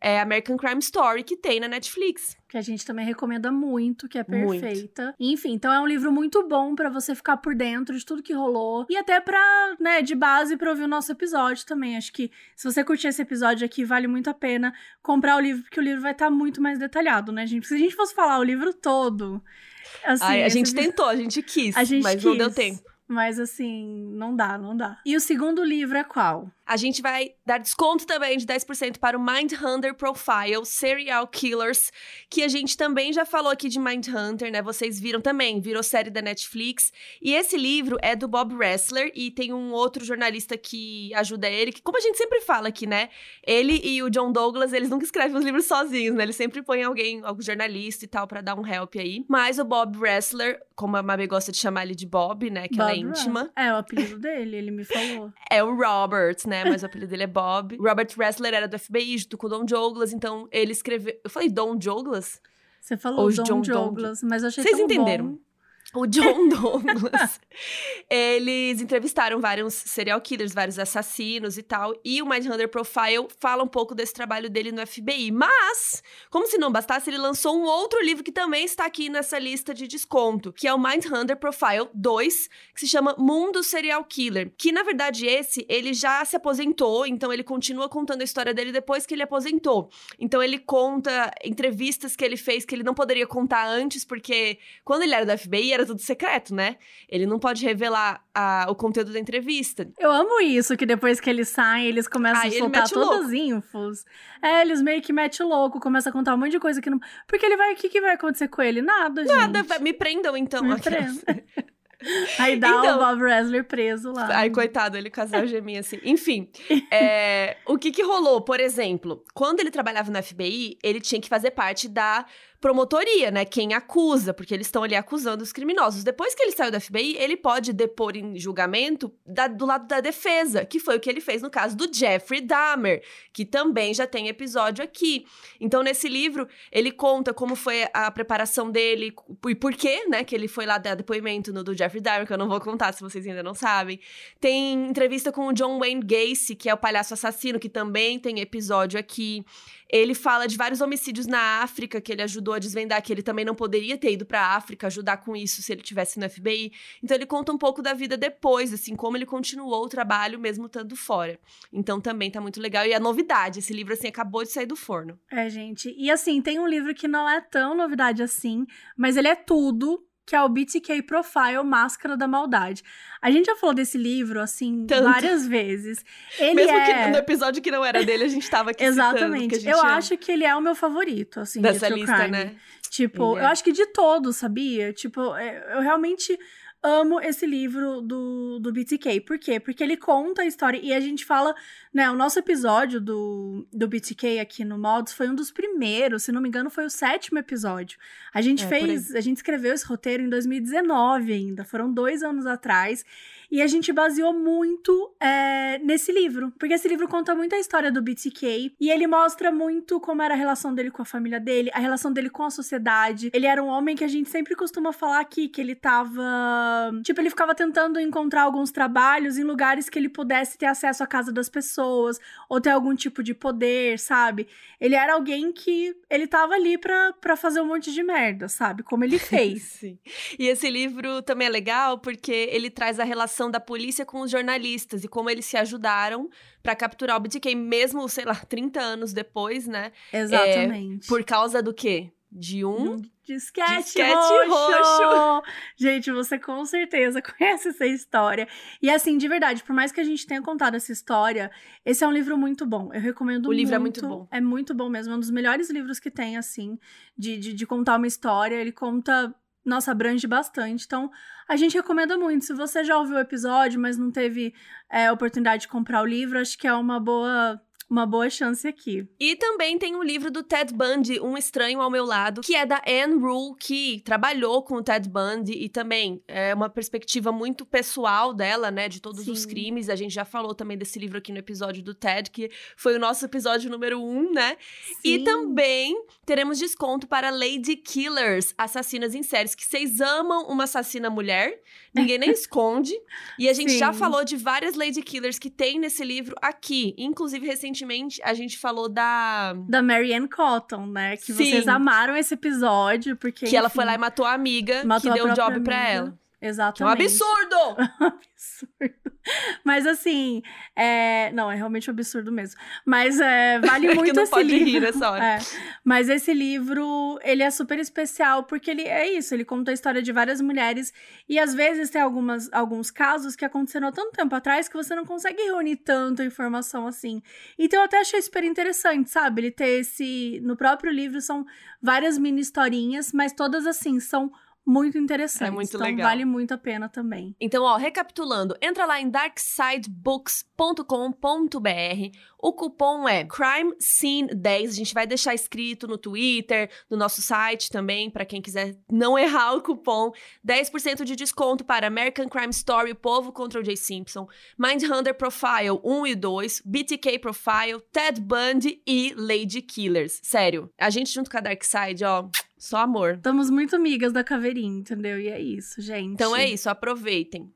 é, American Crime Story, que tem na Netflix. Que a gente também recomenda muito, que é perfeita. Muito. Enfim, então é um livro muito bom pra você ficar por dentro de tudo que rolou. E até pra, né, de base pra ouvir o nosso episódio também. Acho que se você curtir esse episódio aqui, vale muito a pena comprar o livro, porque o livro vai estar tá muito mais detalhado, né, gente? Se a gente fosse falar o livro todo... Assim, Ai, a gente livro... tentou, a gente quis, a gente mas quis. Não deu tempo. Mas, assim, não dá, não dá. E o segundo livro é qual? A gente vai dar desconto também de dez por cento para o Mindhunter Profile Serial Killers, que a gente também já falou aqui de Mindhunter, né? Vocês viram também, virou série da Netflix. E esse livro é do Bob Ressler e tem um outro jornalista que ajuda ele, que como a gente sempre fala aqui, né? Ele e o John Douglas, eles nunca escrevem os livros sozinhos, né? Eles sempre põem alguém, algum jornalista e tal, para dar um help aí. Mas o Bob Ressler, como a Mabê gosta de chamar ele de Bob, né? Que Bob. Ela é íntima. É, o apelido dele, ele me falou. É o Robert, né? Mas o apelido dele é Bob. Robert Ressler era do F B I, junto com o Don Douglas. Então, ele escreveu... Eu falei Don Douglas? Você falou Ou Don John Douglas, Douglas, mas eu achei Vocês tão entenderam. Bom. O John Douglas. Eles entrevistaram vários serial killers, vários assassinos e tal. E o Mindhunter Profile fala um pouco desse trabalho dele no F B I. Mas, como se não bastasse, ele lançou um outro livro que também está aqui nessa lista de desconto, que é o Mindhunter Profile dois, que se chama Mundo Serial Killer. Que, na verdade, esse, ele já se aposentou, então ele continua contando a história dele depois que ele aposentou. Então, ele conta entrevistas que ele fez que ele não poderia contar antes, porque quando ele era do F B I, era tudo secreto, né? Ele não pode revelar a, o conteúdo da entrevista. Eu amo isso, que depois que eles saem, eles começam Aí a soltar todas as infos. É, eles meio que metem o louco, começam a contar um monte de coisa que não... Porque ele vai... O que, que vai acontecer com ele? Nada, Nada, gente. Nada, me prendam, então. Me prendam. Aí dá então, o Bob Ressler preso lá. Ai, coitado, ele casal geminha assim. Enfim, é, o que que rolou? Por exemplo, quando ele trabalhava no F B I, ele tinha que fazer parte da promotoria, né? Quem acusa, porque eles estão ali acusando os criminosos. Depois que ele saiu do F B I, ele pode depor em julgamento da, do lado da defesa, que foi o que ele fez no caso do Jeffrey Dahmer, que também já tem episódio aqui. Então, nesse livro, ele conta como foi a preparação dele e por quê, né? Que ele foi lá dar depoimento no do Jeffrey Jeffrey Dahmer, que eu não vou contar se vocês ainda não sabem. Tem entrevista com o John Wayne Gacy, que é o palhaço assassino, que também tem episódio aqui. Ele fala de vários homicídios na África, que ele ajudou a desvendar, que ele também não poderia ter ido pra África ajudar com isso se ele tivesse no F B I. Então, ele conta um pouco da vida depois, assim, como ele continuou o trabalho mesmo estando fora. Então, também tá muito legal. E a novidade, esse livro, assim, acabou de sair do forno. É, gente. E, assim, tem um livro que não é tão novidade assim, mas ele é tudo... que é o B T K Profile, Máscara da Maldade. A gente já falou desse livro, assim, Tanto. várias vezes. Ele Mesmo é... que no episódio que não era dele, a gente tava aqui Exatamente. Citando, eu ama. acho que ele é o meu favorito, assim, dessa lista, crime. né? Tipo, yeah. eu acho que de todos, sabia? Tipo, eu realmente... amo esse livro do, do B T K. Por quê? Porque ele conta a história e a gente fala, né, o nosso episódio do, do B T K aqui no Mods foi um dos primeiros, se não me engano foi o sétimo episódio. A gente é, fez, a gente escreveu esse roteiro em dois mil e dezenove ainda, foram dois anos atrás. E a gente baseou muito é, nesse livro. Porque esse livro conta muito a história do B T K. E ele mostra muito como era a relação dele com a família dele. A relação dele com a sociedade. Ele era um homem que a gente sempre costuma falar aqui. Que ele tava... Uh, tipo, ele ficava tentando encontrar alguns trabalhos em lugares que ele pudesse ter acesso à casa das pessoas, ou ter algum tipo de poder, sabe? Ele era alguém que... Ele tava ali pra, pra fazer um monte de merda, sabe? Como ele fez. Sim. E esse livro também é legal, porque ele traz a relação da polícia com os jornalistas, e como eles se ajudaram pra capturar o B T K, mesmo, sei lá, trinta anos depois, né? Exatamente. É, por causa do quê? De um... um... Disquete, Disquete roxo. roxo! Gente, você com certeza conhece essa história. E assim, de verdade, por mais que a gente tenha contado essa história, esse é um livro muito bom. Eu recomendo muito. O livro muito, é muito bom. É muito bom mesmo. É um dos melhores livros que tem, assim, de, de, de contar uma história. Ele conta... Nossa, abrange bastante. Então, a gente recomenda muito. Se você já ouviu o episódio, mas não teve é, oportunidade de comprar o livro, acho que é uma boa... Uma boa chance aqui. E também tem um livro do Ted Bundy, Um Estranho ao Meu Lado, que é da Anne Rule, que trabalhou com o Ted Bundy e também é uma perspectiva muito pessoal dela, né? De todos Sim. os crimes. A gente já falou também desse livro aqui no episódio do Ted, que foi o nosso episódio número um, né? Sim. E também teremos desconto para Lady Killers, assassinas em séries, que vocês amam uma assassina mulher, ninguém nem esconde. E a gente Sim. já falou de várias Lady Killers que tem nesse livro aqui, inclusive recentemente a gente falou da... Da Mary Ann Cotton, né? Que Sim. vocês amaram esse episódio, porque... Que enfim, ela foi lá e matou a amiga, matou que deu o job amiga. pra ela. Exatamente. Que é um absurdo! É um absurdo. Mas assim, é... não, é realmente um absurdo mesmo. Mas é... vale muito é que não esse pode livro. Rir nessa hora. É. Mas esse livro, ele é super especial, porque ele é isso, ele conta a história de várias mulheres, e às vezes tem algumas, alguns casos que aconteceram há tanto tempo atrás que você não consegue reunir tanta informação assim. Então eu até achei super interessante, sabe? Ele ter esse... No próprio livro são várias mini historinhas, mas todas assim, são... Muito interessante. É muito então, legal. Vale muito a pena também. Então, ó, recapitulando, entra lá em dark side books ponto com ponto b r. O cupom é crime scene dez. A gente vai deixar escrito no Twitter, no nosso site também, pra quem quiser não errar o cupom. dez por cento de desconto para American Crime Story, O Povo contra o O J. Simpson, Mindhunter Profile um e dois, B T K Profile, Ted Bundy e Lady Killers. Sério, a gente junto com a Dark Side, ó... Só amor. Estamos muito amigas da caveirinha, entendeu? E é isso, gente. Então é isso, aproveitem.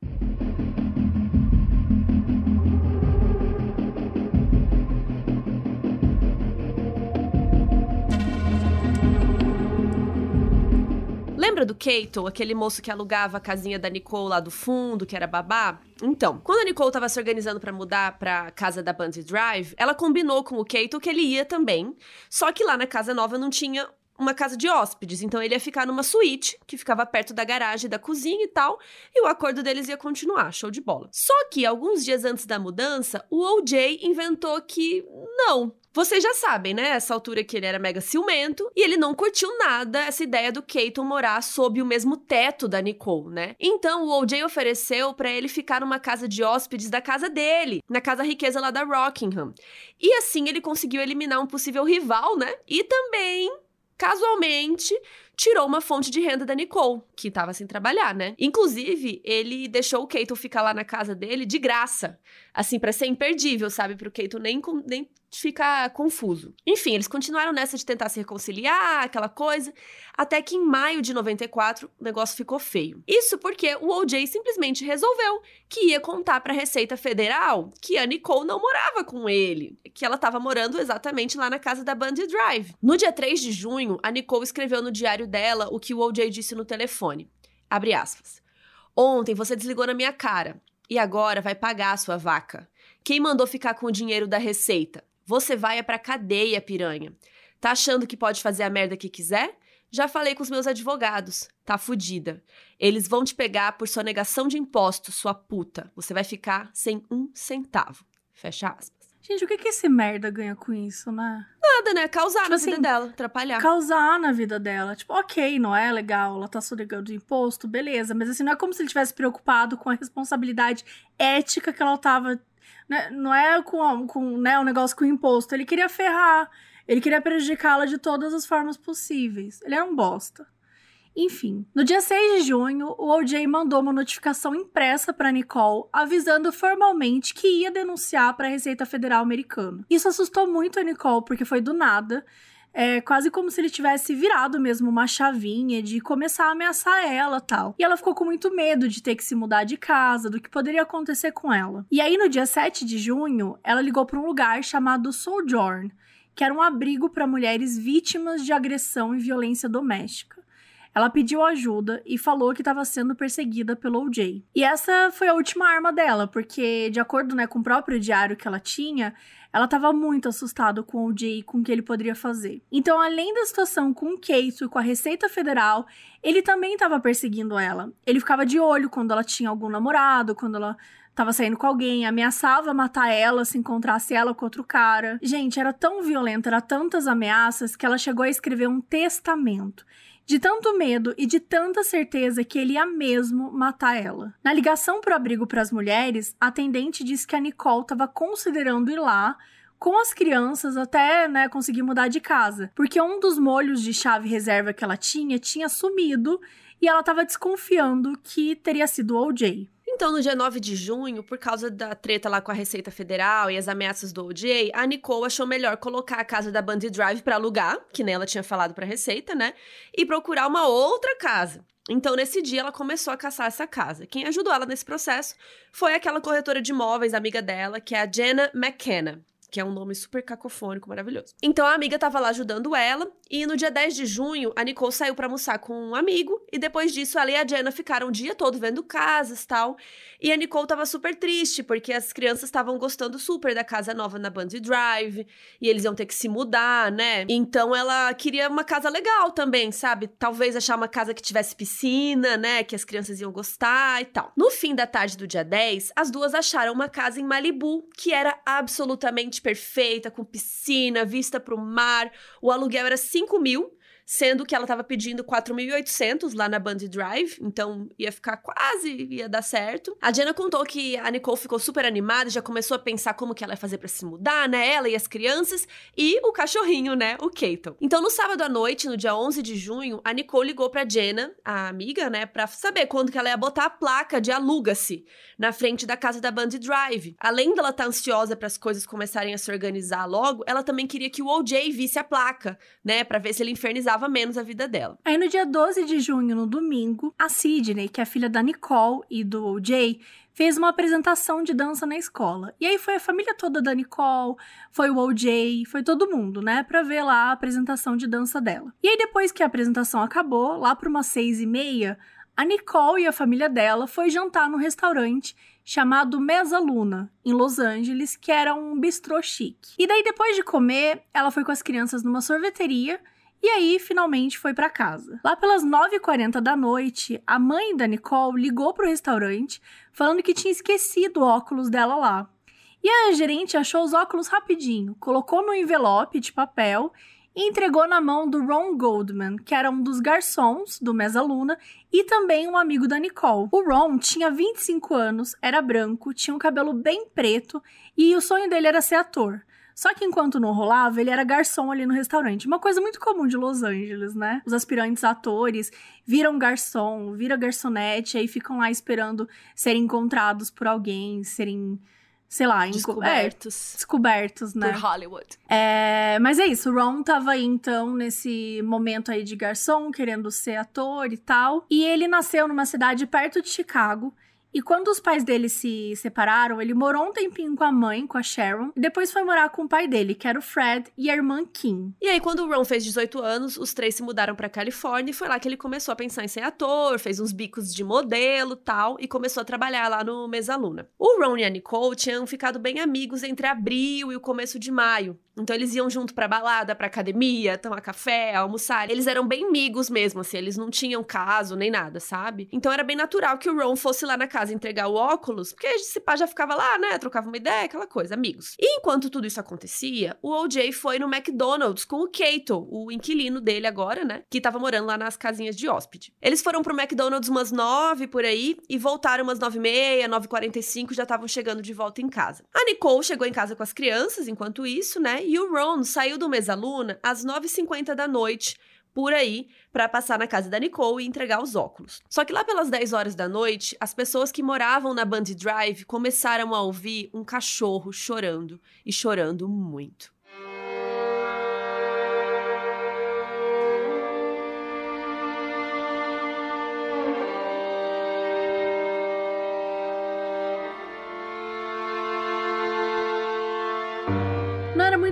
Lembra do Cato, aquele moço que alugava a casinha da Nicole lá do fundo, que era babá? Então, quando a Nicole tava se organizando pra mudar pra casa da Bundy Drive, ela combinou com o Cato que ele ia também. Só que lá na casa nova não tinha... uma casa de hóspedes, então ele ia ficar numa suíte que ficava perto da garagem, da cozinha e tal, e o acordo deles ia continuar, show de bola. Só que, alguns dias antes da mudança, o O J inventou que não. Vocês já sabem, né, essa altura que ele era mega ciumento, e ele não curtiu nada essa ideia do Keaton morar sob o mesmo teto da Nicole, né? Então, o O J ofereceu pra ele ficar numa casa de hóspedes da casa dele, na casa riqueza lá da Rockingham. E assim, ele conseguiu eliminar um possível rival, né? E também... casualmente, tirou uma fonte de renda da Nicole, que tava sem trabalhar, né? Inclusive, ele deixou o Keaton ficar lá na casa dele de graça, assim, pra ser imperdível, sabe? Pro Keaton nem, nem ficar confuso. Enfim, eles continuaram nessa de tentar se reconciliar, aquela coisa, até que em maio de noventa e quatro, o negócio ficou feio. Isso porque o O J simplesmente resolveu que ia contar pra Receita Federal que a Nicole não morava com ele, que ela tava morando exatamente lá na casa da Bundy Drive. No dia três de junho, a Nicole escreveu no diário dela o que o O J disse no telefone. Abre aspas. Ontem você desligou na minha cara e agora vai pagar a sua vaca. Quem mandou ficar com o dinheiro da receita? Você vai é pra cadeia, piranha. Tá achando que pode fazer a merda que quiser? Já falei com os meus advogados. Tá fudida. Eles vão te pegar por sonegação de impostos, sua puta. Você vai ficar sem um centavo. Fecha aspas. Gente, o que que esse merda ganha com isso, né? Nada, né? Causar tipo na assim, vida dela, atrapalhar. Causar na vida dela. Tipo, ok, não é legal, ela tá sonegando imposto, beleza. Mas assim, não é como se ele tivesse preocupado com a responsabilidade ética que ela tava... Né? Não é com, com né, um negócio com imposto. Ele queria ferrar, ele queria prejudicá-la de todas as formas possíveis. Ele era um bosta. Enfim, no dia seis de junho, o O J mandou uma notificação impressa para Nicole, avisando formalmente que ia denunciar para a Receita Federal americana. Isso assustou muito a Nicole, porque foi do nada. É quase como se ele tivesse virado mesmo uma chavinha de começar a ameaçar ela e tal. E ela ficou com muito medo de ter que se mudar de casa, do que poderia acontecer com ela. E aí, no dia sete de junho, ela ligou para um lugar chamado Sojourn, que era um abrigo para mulheres vítimas de agressão e violência doméstica. Ela pediu ajuda e falou que estava sendo perseguida pelo O J. E essa foi a última arma dela, porque, de acordo, né, com o próprio diário que ela tinha, ela estava muito assustada com o O J e com o que ele poderia fazer. Então, além da situação com o Case e com a Receita Federal, ele também estava perseguindo ela. Ele ficava de olho quando ela tinha algum namorado, quando ela tava saindo com alguém, ameaçava matar ela se encontrasse ela com outro cara. Gente, era tão violenta, era tantas ameaças, que ela chegou a escrever um testamento. De tanto medo e de tanta certeza que ele ia mesmo matar ela. Na ligação pro abrigo para as mulheres, a atendente disse que a Nicole tava considerando ir lá com as crianças até, né, conseguir mudar de casa, porque um dos molhos de chave reserva que ela tinha, tinha sumido e ela tava desconfiando que teria sido o O J. Então, no dia nove de junho, por causa da treta lá com a Receita Federal e as ameaças do O J, a Nicole achou melhor colocar a casa da Bundy Drive para alugar, que nem ela tinha falado para a Receita, né? E procurar uma outra casa. Então, nesse dia, ela começou a caçar essa casa. Quem ajudou ela nesse processo foi aquela corretora de imóveis, amiga dela, que é a Jenna McKenna, que é um nome super cacofônico, maravilhoso. Então, a amiga tava lá ajudando ela, e no dia dez de junho, a Nicole saiu pra almoçar com um amigo, e depois disso, ela e a Jenna ficaram o dia todo vendo casas e tal, e a Nicole tava super triste, porque as crianças estavam gostando super da casa nova na Bundy Drive, e eles iam ter que se mudar, né? Então, ela queria uma casa legal também, sabe? Talvez achar uma casa que tivesse piscina, né? Que as crianças iam gostar e tal. No fim da tarde do dia dez, as duas acharam uma casa em Malibu, que era absolutamente perfeita, com piscina, vista pro mar. O aluguel era cinco mil, sendo que ela tava pedindo quatro mil e oitocentos lá na Bundy Drive, então ia ficar quase, ia dar certo. A Jenna contou que a Nicole ficou super animada, já começou a pensar como que ela ia fazer pra se mudar, né? Ela e as crianças e o cachorrinho, né? O Keito. Então, no sábado à noite, no dia onze de junho, a Nicole ligou pra Jenna, a amiga, né? Pra saber quando que ela ia botar a placa de aluga-se na frente da casa da Bundy Drive. Além dela estar ansiosa para as coisas começarem a se organizar logo, ela também queria que o O J visse a placa, né? Pra ver se ele infernizava menos a vida dela. Aí no dia doze de junho, no domingo, a Sidney, que é a filha da Nicole e do O J, fez uma apresentação de dança na escola. E aí foi a família toda da Nicole, foi o O J, foi todo mundo, né? Pra ver lá a apresentação de dança dela. E aí depois que a apresentação acabou, lá por umas seis e meia, a Nicole e a família dela foi jantar num restaurante chamado Mesa Luna, em Los Angeles, que era um bistrô chique. E daí depois de comer, ela foi com as crianças numa sorveteria. E aí, finalmente, foi pra casa. Lá pelas nove e quarenta da noite, a mãe da Nicole ligou pro restaurante falando que tinha esquecido o óculos dela lá. E a gerente achou os óculos rapidinho, colocou no envelope de papel e entregou na mão do Ron Goldman, que era um dos garçons do Mesa Luna e também um amigo da Nicole. O Ron tinha vinte e cinco anos, era branco, tinha um cabelo bem preto e o sonho dele era ser ator. Só que enquanto não rolava, ele era garçom ali no restaurante. Uma coisa muito comum de Los Angeles, né? Os aspirantes atores viram garçom, viram garçonete, aí ficam lá esperando serem encontrados por alguém, serem, sei lá... Descobertos. É, descobertos, né? Por Hollywood. É, mas é isso, o Ron tava aí, então, nesse momento aí de garçom, querendo ser ator e tal. E ele nasceu numa cidade perto de Chicago. E quando os pais dele se separaram, ele morou um tempinho com a mãe, com a Sharon, e depois foi morar com o pai dele, que era o Fred, e a irmã Kim. E aí, quando o Ron fez dezoito anos, os três se mudaram pra Califórnia, e foi lá que ele começou a pensar em ser ator, fez uns bicos de modelo, tal, e começou a trabalhar lá no Mesa Luna. O Ron e a Nicole tinham ficado bem amigos entre abril e o começo de maio. Então, eles iam junto pra balada, pra academia, tomar café, almoçar. Eles eram bem amigos mesmo, assim, eles não tinham caso nem nada, sabe? Então, era bem natural que o Ron fosse lá na casa entregar o óculos, porque esse pá já ficava lá, né, trocava uma ideia, aquela coisa, amigos. E enquanto tudo isso acontecia, o O J foi no McDonald's com o Keito, o inquilino dele agora, né, que tava morando lá nas casinhas de hóspede. Eles foram pro McDonald's umas nove, por aí, e voltaram umas nove e meia, nove e quarenta e cinco, já estavam chegando de volta em casa. A Nicole chegou em casa com as crianças, enquanto isso, né, e o Ron saiu do Mesa Luna às nove e cinquenta da noite, por aí, pra passar na casa da Nicole e entregar os óculos. Só que lá pelas dez horas da noite, as pessoas que moravam na Bundy Drive começaram a ouvir um cachorro chorando, e chorando muito.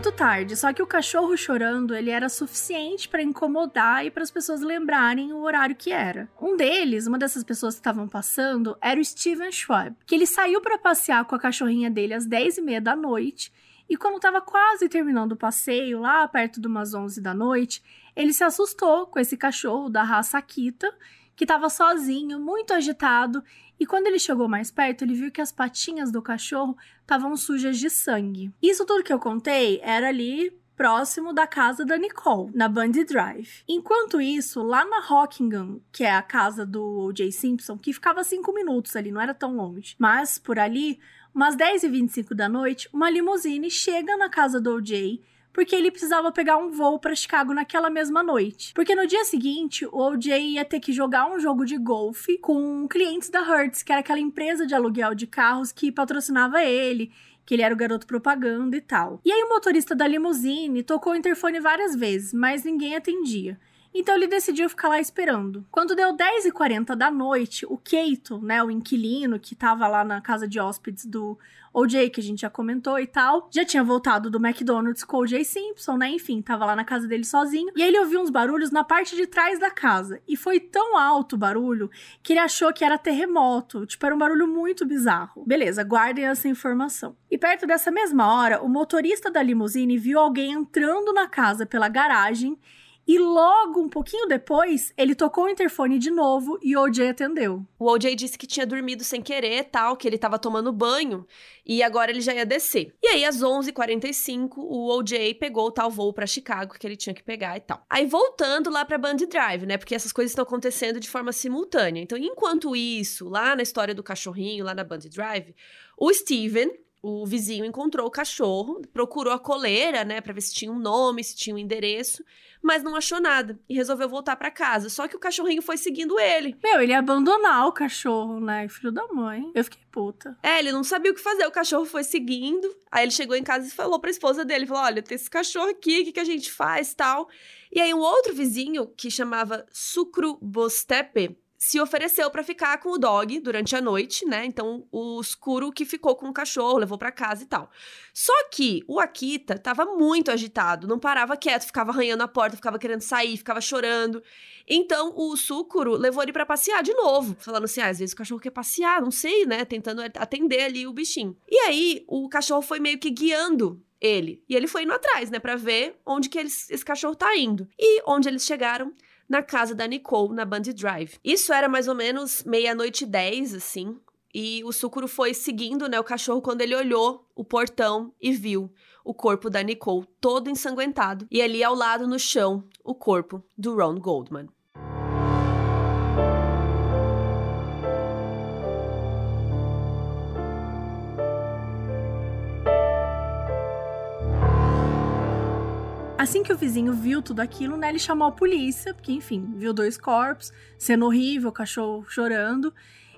muito tarde, só que o cachorro chorando, ele era suficiente para incomodar e para as pessoas lembrarem o horário que era. Um deles, uma dessas pessoas que estavam passando, era o Steven Schwab, que ele saiu para passear com a cachorrinha dele às dez e meia da noite, e quando estava quase terminando o passeio, lá perto de umas onze da noite, ele se assustou com esse cachorro da raça Akita, que estava sozinho, muito agitado, e quando ele chegou mais perto, ele viu que as patinhas do cachorro estavam sujas de sangue. Isso tudo que eu contei era ali próximo da casa da Nicole, na Bundy Drive. Enquanto isso, lá na Rockingham, que é a casa do O J. Simpson, que ficava cinco minutos ali, não era tão longe, mas por ali, umas dez e vinte e cinco da noite, uma limusine chega na casa do O J, porque ele precisava pegar um voo para Chicago naquela mesma noite. Porque no dia seguinte, o O J ia ter que jogar um jogo de golfe com clientes da Hertz, que era aquela empresa de aluguel de carros que patrocinava ele, que ele era o garoto propaganda e tal. E aí o motorista da limusine tocou o interfone várias vezes, mas ninguém atendia. Então ele decidiu ficar lá esperando. Quando deu dez e quarenta da noite, o Keito, né, o inquilino que tava lá na casa de hóspedes do O J, que a gente já comentou e tal, já tinha voltado do McDonald's com o O J. Simpson, né, enfim, tava lá na casa dele sozinho, e aí ele ouviu uns barulhos na parte de trás da casa, e foi tão alto o barulho que ele achou que era terremoto, tipo, era um barulho muito bizarro. Beleza, guardem essa informação. E perto dessa mesma hora, o motorista da limusine viu alguém entrando na casa pela garagem. E logo, um pouquinho depois, ele tocou o interfone de novo e o O J atendeu. O O J disse que tinha dormido sem querer, tal, que ele estava tomando banho e agora ele já ia descer. E aí, às onze e quarenta e cinco, o O J pegou o tal voo para Chicago que ele tinha que pegar e tal. Aí, voltando lá para Bundy Drive, né, porque essas coisas estão acontecendo de forma simultânea. Então, enquanto isso, lá na história do cachorrinho, lá na Bundy Drive, o Steven, o vizinho, encontrou o cachorro, procurou a coleira, né, para ver se tinha um nome, se tinha um endereço, mas não achou nada e resolveu voltar pra casa. Só que o cachorrinho foi seguindo ele. Meu, ele ia abandonar o cachorro, né? Filho da mãe. Eu fiquei puta. É, ele não sabia o que fazer. O cachorro foi seguindo. Aí ele chegou em casa e falou pra esposa dele. Falou, olha, tem esse cachorro aqui, o que, que a gente faz, tal. E aí um outro vizinho, que chamava Sukru Boztepe, se ofereceu pra ficar com o dog durante a noite, né? Então, o Sukru que ficou com o cachorro, levou pra casa e tal. Só que o Akita tava muito agitado, não parava quieto, ficava arranhando a porta, ficava querendo sair, ficava chorando. Então, o Sukru levou ele pra passear de novo, falando assim, ah, às vezes o cachorro quer passear, não sei, né? Tentando atender ali o bichinho. E aí, o cachorro foi meio que guiando ele. E ele foi indo atrás, né? Pra ver onde que eles, esse cachorro tá indo. E onde eles chegaram? Na casa da Nicole, na Bundy Drive. Isso era mais ou menos meia-noite e dez, assim. E o Sukru foi seguindo, né, o cachorro quando ele olhou o portão e viu o corpo da Nicole todo ensanguentado. E ali ao lado, no chão, o corpo do Ron Goldman. Assim que o vizinho viu tudo aquilo, né, ele chamou a polícia, porque, enfim, viu dois corpos, cena horrível, cachorro chorando,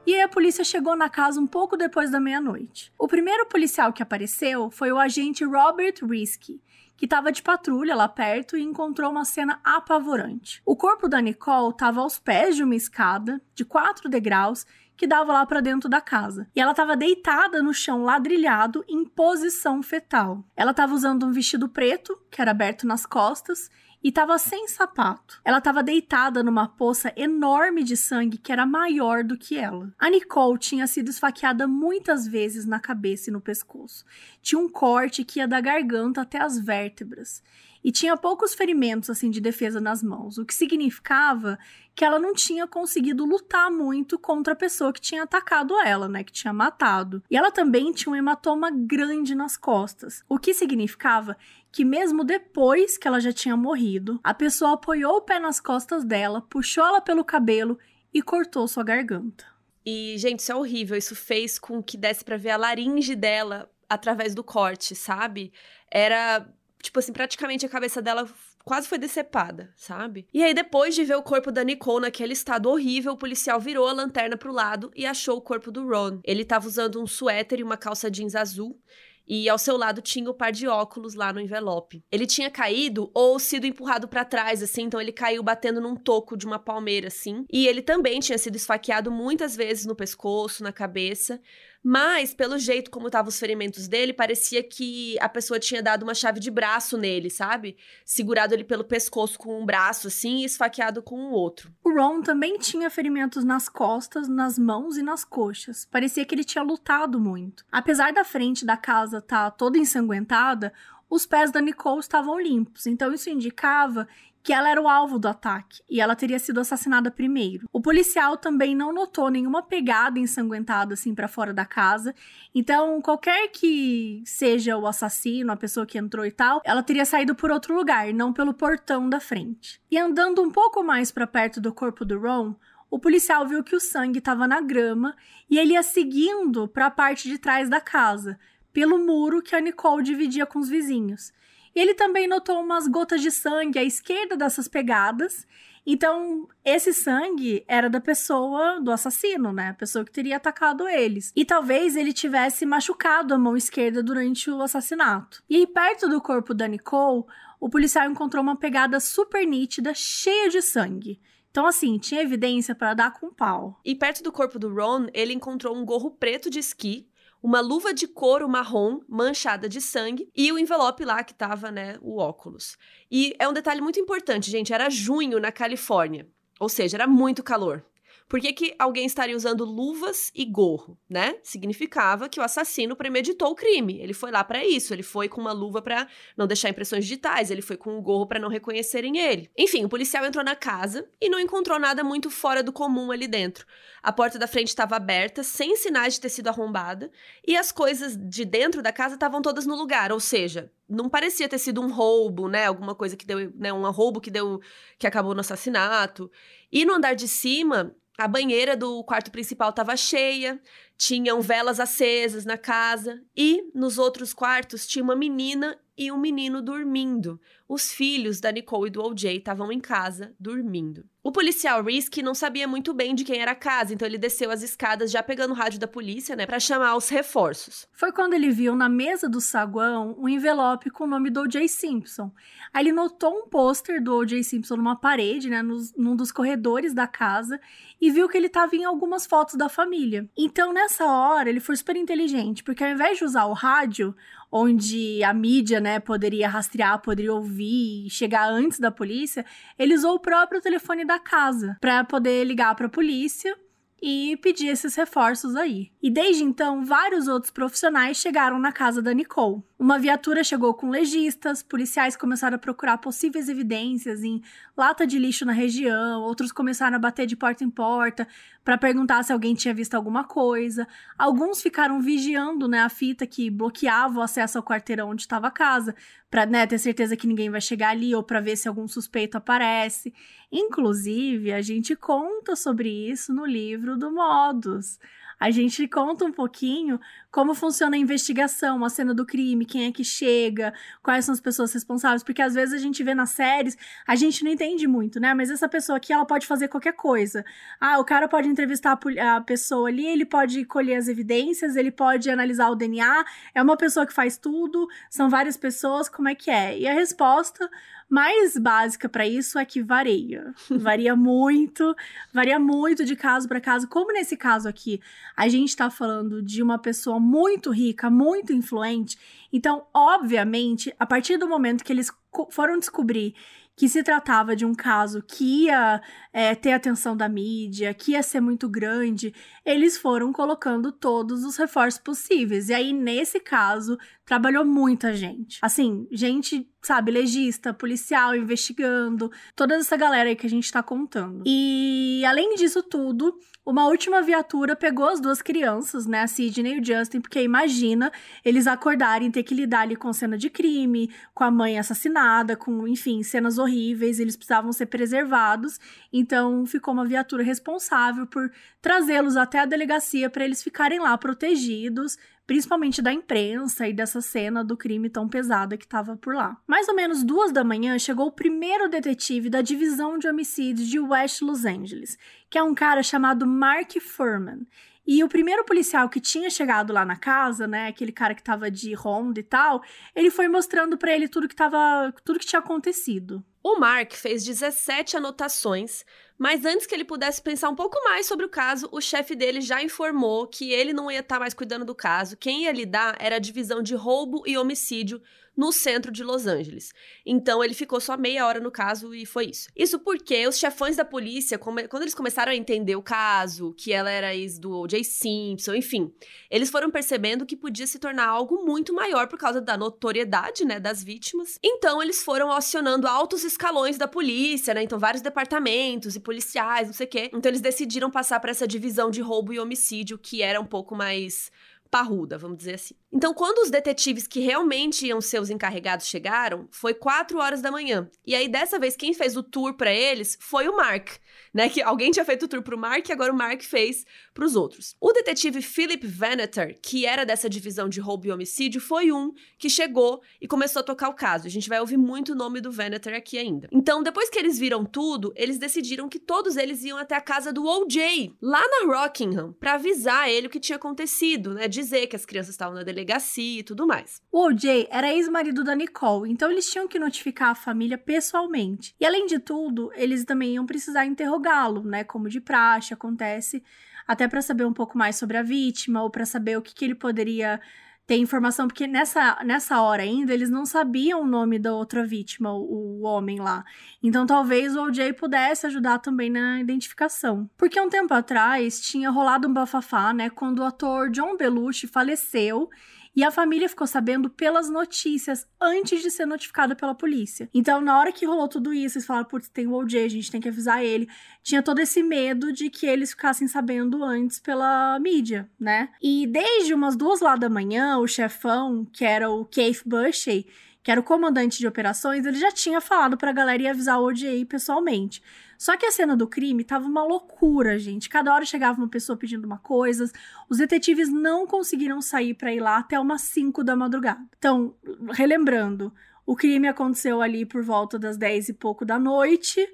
e aí a polícia chegou na casa um pouco depois da meia-noite. O primeiro policial que apareceu foi o agente Robert Risky, que estava de patrulha lá perto e encontrou uma cena apavorante. O corpo da Nicole estava aos pés de uma escada, de quatro degraus, que dava lá pra dentro da casa. E ela estava deitada no chão ladrilhado em posição fetal. Ela estava usando um vestido preto, que era aberto nas costas, e estava sem sapato. Ela estava deitada numa poça enorme de sangue que era maior do que ela. A Nicole tinha sido esfaqueada muitas vezes na cabeça e no pescoço. Tinha um corte que ia da garganta até as vértebras. E tinha poucos ferimentos, assim, de defesa nas mãos, o que significava que ela não tinha conseguido lutar muito contra a pessoa que tinha atacado ela, né, que tinha matado. E ela também tinha um hematoma grande nas costas, o que significava que mesmo depois que ela já tinha morrido, a pessoa apoiou o pé nas costas dela, puxou ela pelo cabelo e cortou sua garganta. E, gente, isso é horrível, isso fez com que desse pra ver a laringe dela através do corte, sabe? Era... Tipo assim, praticamente a cabeça dela quase foi decepada, sabe? E aí, depois de ver o corpo da Nicole naquele estado horrível, o policial virou a lanterna pro lado e achou o corpo do Ron. Ele tava usando um suéter e uma calça jeans azul. E ao seu lado tinha o par de óculos lá no envelope. Ele tinha caído ou sido empurrado pra trás, assim, então ele caiu batendo num toco de uma palmeira, assim. E ele também tinha sido esfaqueado muitas vezes no pescoço, na cabeça, Mas, pelo jeito como estavam os ferimentos dele, parecia que a pessoa tinha dado uma chave de braço nele, sabe? Segurado ele pelo pescoço com um braço, assim, e esfaqueado com o outro. O Ron também tinha ferimentos nas costas, nas mãos e nas coxas. Parecia que ele tinha lutado muito. Apesar da frente da casa estar toda ensanguentada, os pés da Nicole estavam limpos, então isso indicava que ela era o alvo do ataque e ela teria sido assassinada primeiro. O policial também não notou nenhuma pegada ensanguentada assim pra fora da casa, então qualquer que seja o assassino, a pessoa que entrou e tal, ela teria saído por outro lugar, não pelo portão da frente. E andando um pouco mais pra perto do corpo do Ron, o policial viu que o sangue estava na grama e ele ia seguindo pra parte de trás da casa, pelo muro que a Nicole dividia com os vizinhos. Ele também notou umas gotas de sangue à esquerda dessas pegadas. Então, esse sangue era da pessoa, do assassino, né? A pessoa que teria atacado eles. E talvez ele tivesse machucado a mão esquerda durante o assassinato. E aí, perto do corpo da Nicole, o policial encontrou uma pegada super nítida, cheia de sangue. Então, assim, tinha evidência para dar com pau. E perto do corpo do Ron, ele encontrou um gorro preto de esqui, uma luva de couro marrom manchada de sangue e o envelope lá que tava, né, o óculos. E é um detalhe muito importante, gente, era junho na Califórnia, ou seja, era muito calor. Por que que alguém estaria usando luvas e gorro, né? Significava que o assassino premeditou o crime, ele foi lá pra isso, ele foi com uma luva pra não deixar impressões digitais, ele foi com o gorro pra não reconhecerem ele. Enfim, o policial entrou na casa e não encontrou nada muito fora do comum ali dentro. A porta da frente estava aberta, sem sinais de ter sido arrombada, e as coisas de dentro da casa estavam todas no lugar, ou seja, não parecia ter sido um roubo, né? Alguma coisa que deu, né? Um roubo que deu, que acabou no assassinato. E no andar de cima, a banheira do quarto principal estava cheia, tinham velas acesas na casa e nos outros quartos tinha uma menina e um menino dormindo. Os filhos da Nicole e do O J estavam em casa dormindo. O policial Risky não sabia muito bem de quem era a casa, então ele desceu as escadas já pegando o rádio da polícia, né, pra chamar os reforços. Foi quando ele viu na mesa do saguão um envelope com o nome do O J. Simpson. Aí ele notou um pôster do O J. Simpson numa parede, né, nos, num dos corredores da casa, e viu que ele tava em algumas fotos da família. Então, nessa hora, ele foi super inteligente, porque ao invés de usar o rádio, onde a mídia, né, poderia rastrear, poderia ouvir e chegar antes da polícia, ele usou o próprio telefone da casa para poder ligar para a polícia e pedir esses reforços aí. E desde então, vários outros profissionais chegaram na casa da Nicole. Uma viatura chegou com legistas, policiais começaram a procurar possíveis evidências em lata de lixo na região, outros começaram a bater de porta em porta para perguntar se alguém tinha visto alguma coisa. Alguns ficaram vigiando, né, a fita que bloqueava o acesso ao quarteirão onde estava a casa, para, né, ter certeza que ninguém vai chegar ali ou para ver se algum suspeito aparece. Inclusive, a gente conta sobre isso no livro do Modus. A gente conta um pouquinho como funciona a investigação, a cena do crime, quem é que chega, quais são as pessoas responsáveis, porque às vezes a gente vê nas séries, a gente não entende muito, né? Mas essa pessoa aqui, ela pode fazer qualquer coisa. Ah, o cara pode entrevistar a pessoa ali, ele pode colher as evidências, ele pode analisar o D N A, é uma pessoa que faz tudo, são várias pessoas, como é que é? E a resposta mais básica para isso é que varia. Varia muito, varia muito de caso para caso, como nesse caso aqui. A gente tá falando de uma pessoa muito rica, muito influente. Então, obviamente, a partir do momento que eles foram descobrir que se tratava de um caso que ia é, ter atenção da mídia, que ia ser muito grande, eles foram colocando todos os reforços possíveis. E aí, nesse caso, trabalhou muita gente. Assim, gente, sabe, legista, policial, investigando, toda essa galera aí que a gente tá contando. E, além disso tudo, uma última viatura pegou as duas crianças, né, a Sidney e o Justin, porque imagina eles acordarem, ter que lidar ali com cena de crime, com a mãe assassinada, com, enfim, cenas horríveis, eles precisavam ser preservados, então ficou uma viatura responsável por trazê-los até a delegacia para eles ficarem lá protegidos, principalmente da imprensa e dessa cena do crime tão pesada que estava por lá. Mais ou menos duas da manhã, chegou o primeiro detetive da divisão de homicídios de West Los Angeles, que é um cara chamado Mark Furman. E o primeiro policial que tinha chegado lá na casa, né, aquele cara que tava de ronda e tal, ele foi mostrando pra ele tudo que tava, tudo que tinha acontecido. O Mark fez dezessete anotações, mas antes que ele pudesse pensar um pouco mais sobre o caso, o chefe dele já informou que ele não ia estar mais cuidando do caso. Quem ia lidar era a divisão de roubo e homicídio no centro de Los Angeles. Então, ele ficou só meia hora no caso e foi isso. Isso porque os chefões da polícia, quando eles começaram a entender o caso, que ela era ex do O J. Simpson, enfim, eles foram percebendo que podia se tornar algo muito maior por causa da notoriedade, né, das vítimas. Então, eles foram acionando altos escalões da polícia, né, então vários departamentos e policiais, não sei o quê. Então, eles decidiram passar para essa divisão de roubo e homicídio, que era um pouco mais parruda, vamos dizer assim. Então, quando os detetives que realmente iam ser os encarregados chegaram, foi quatro horas da manhã. E aí, dessa vez, quem fez o tour pra eles foi o Mark, né? Que alguém tinha feito o tour pro Mark e agora o Mark fez pros outros. O detetive Philip Vannatter, que era dessa divisão de roubo e homicídio, foi um que chegou e começou a tocar o caso. A gente vai ouvir muito o nome do Vannatter aqui ainda. Então, depois que eles viram tudo, eles decidiram que todos eles iam até a casa do O J, lá na Rockingham, pra avisar ele o que tinha acontecido, né? Dizer que as crianças estavam na delegacia e tudo mais. O O J era ex-marido da Nicole, então eles tinham que notificar a família pessoalmente. E além de tudo, eles também iam precisar interrogá-lo, né, como de praxe acontece, até para saber um pouco mais sobre a vítima ou para saber o que, que ele poderia ter informação, porque nessa, nessa hora ainda eles não sabiam o nome da outra vítima, o, o homem lá. Então talvez o O J pudesse ajudar também na identificação. Porque um tempo atrás tinha rolado um bafafá, né, quando o ator John Belushi faleceu e a família ficou sabendo pelas notícias antes de ser notificada pela polícia. Então, na hora que rolou tudo isso, eles falaram, putz, tem o O J, a gente tem que avisar ele. Tinha todo esse medo de que eles ficassem sabendo antes pela mídia, né? E desde umas duas lá da manhã, o chefão, que era o Keith Bushy, que era o comandante de operações, ele já tinha falado pra galera ir avisar o O J pessoalmente. Só que a cena do crime tava uma loucura, gente. Cada hora chegava uma pessoa pedindo uma coisa. Os detetives não conseguiram sair pra ir lá até umas cinco da madrugada. Então, relembrando, o crime aconteceu ali por volta das dez e pouco da noite,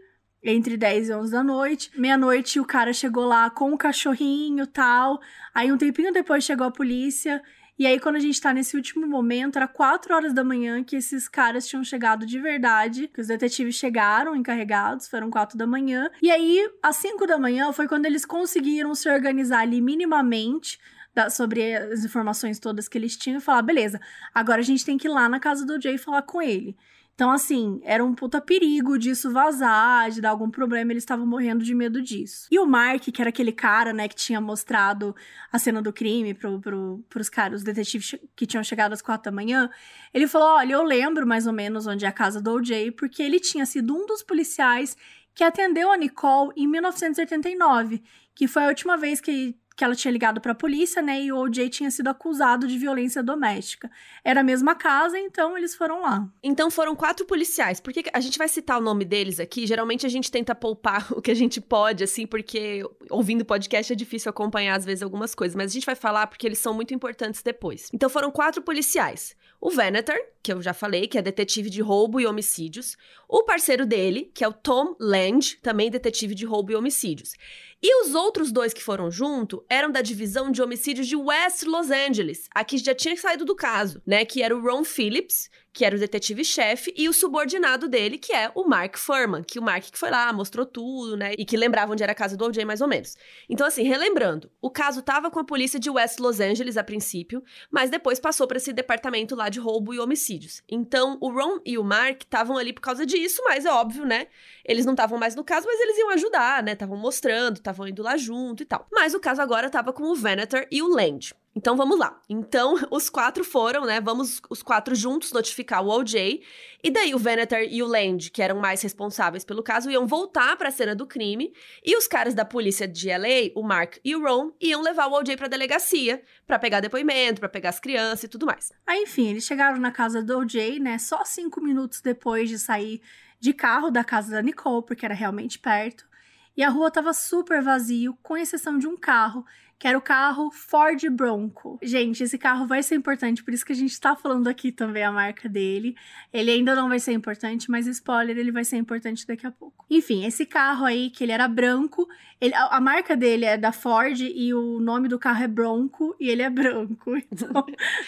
entre dez e onze da noite. Meia-noite o cara chegou lá com o cachorrinho e tal. Aí um tempinho depois chegou a polícia. E aí, quando a gente tá nesse último momento, era quatro horas da manhã que esses caras tinham chegado de verdade, que os detetives chegaram encarregados, foram quatro da manhã. E aí, às cinco da manhã, foi quando eles conseguiram se organizar ali minimamente da, sobre as informações todas que eles tinham e falar, beleza, agora a gente tem que ir lá na casa do Jay falar com ele. Então, assim, era um puta perigo disso vazar, de dar algum problema, eles estavam morrendo de medo disso. E o Mark, que era aquele cara, né, que tinha mostrado a cena do crime pro, pro, pros caras, os detetives que tinham chegado às quatro da manhã, ele falou, olha, eu lembro mais ou menos onde é a casa do O J, porque ele tinha sido um dos policiais que atendeu a Nicole em mil novecentos e oitenta e nove, que foi a última vez que... que ela tinha ligado pra polícia, né, e o O J tinha sido acusado de violência doméstica. Era a mesma casa, então eles foram lá. Então foram quatro policiais, porque a gente vai citar o nome deles aqui, geralmente a gente tenta poupar o que a gente pode, assim, porque ouvindo podcast é difícil acompanhar, às vezes, algumas coisas, mas a gente vai falar porque eles são muito importantes depois. Então foram quatro policiais. O Vannatter, que eu já falei, que é detetive de roubo e homicídios. O parceiro dele, que é o Tom Lange, também detetive de roubo e homicídios. E os outros dois que foram junto eram da divisão de homicídios de West Los Angeles, a que já tinha saído do caso, né? Que era o Ron Phillips, que era o detetive-chefe, e o subordinado dele, que é o Mark Furman, que o Mark que foi lá, mostrou tudo, né, e que lembrava onde era a casa do O J, mais ou menos. Então, assim, relembrando, o caso tava com a polícia de West Los Angeles a princípio, mas depois passou para esse departamento lá de roubo e homicídios. Então, o Ron e o Mark estavam ali por causa disso, mas é óbvio, né, eles não estavam mais no caso, mas eles iam ajudar, né, estavam mostrando, estavam indo lá junto e tal. Mas o caso agora tava com o Vannatter e o Lange. Então, vamos lá. Então, os quatro foram, né? Vamos os quatro juntos notificar o O J. E daí o Vannatter e o Lange, que eram mais responsáveis pelo caso, iam voltar para a cena do crime. E os caras da polícia de L A, o Mark e o Ron, iam levar o O J para a delegacia para pegar depoimento, para pegar as crianças e tudo mais. Aí, enfim, eles chegaram na casa do O J, né? Só cinco minutos depois de sair de carro da casa da Nicole, porque era realmente perto. E a rua estava super vazia, com exceção de um carro que era o carro Ford Bronco. Gente, esse carro vai ser importante, por isso que a gente tá falando aqui também a marca dele. Ele ainda não vai ser importante, mas spoiler, ele vai ser importante daqui a pouco. Enfim, esse carro aí, que ele era branco, ele, a, a marca dele é da Ford e o nome do carro é Bronco e ele é branco. Então,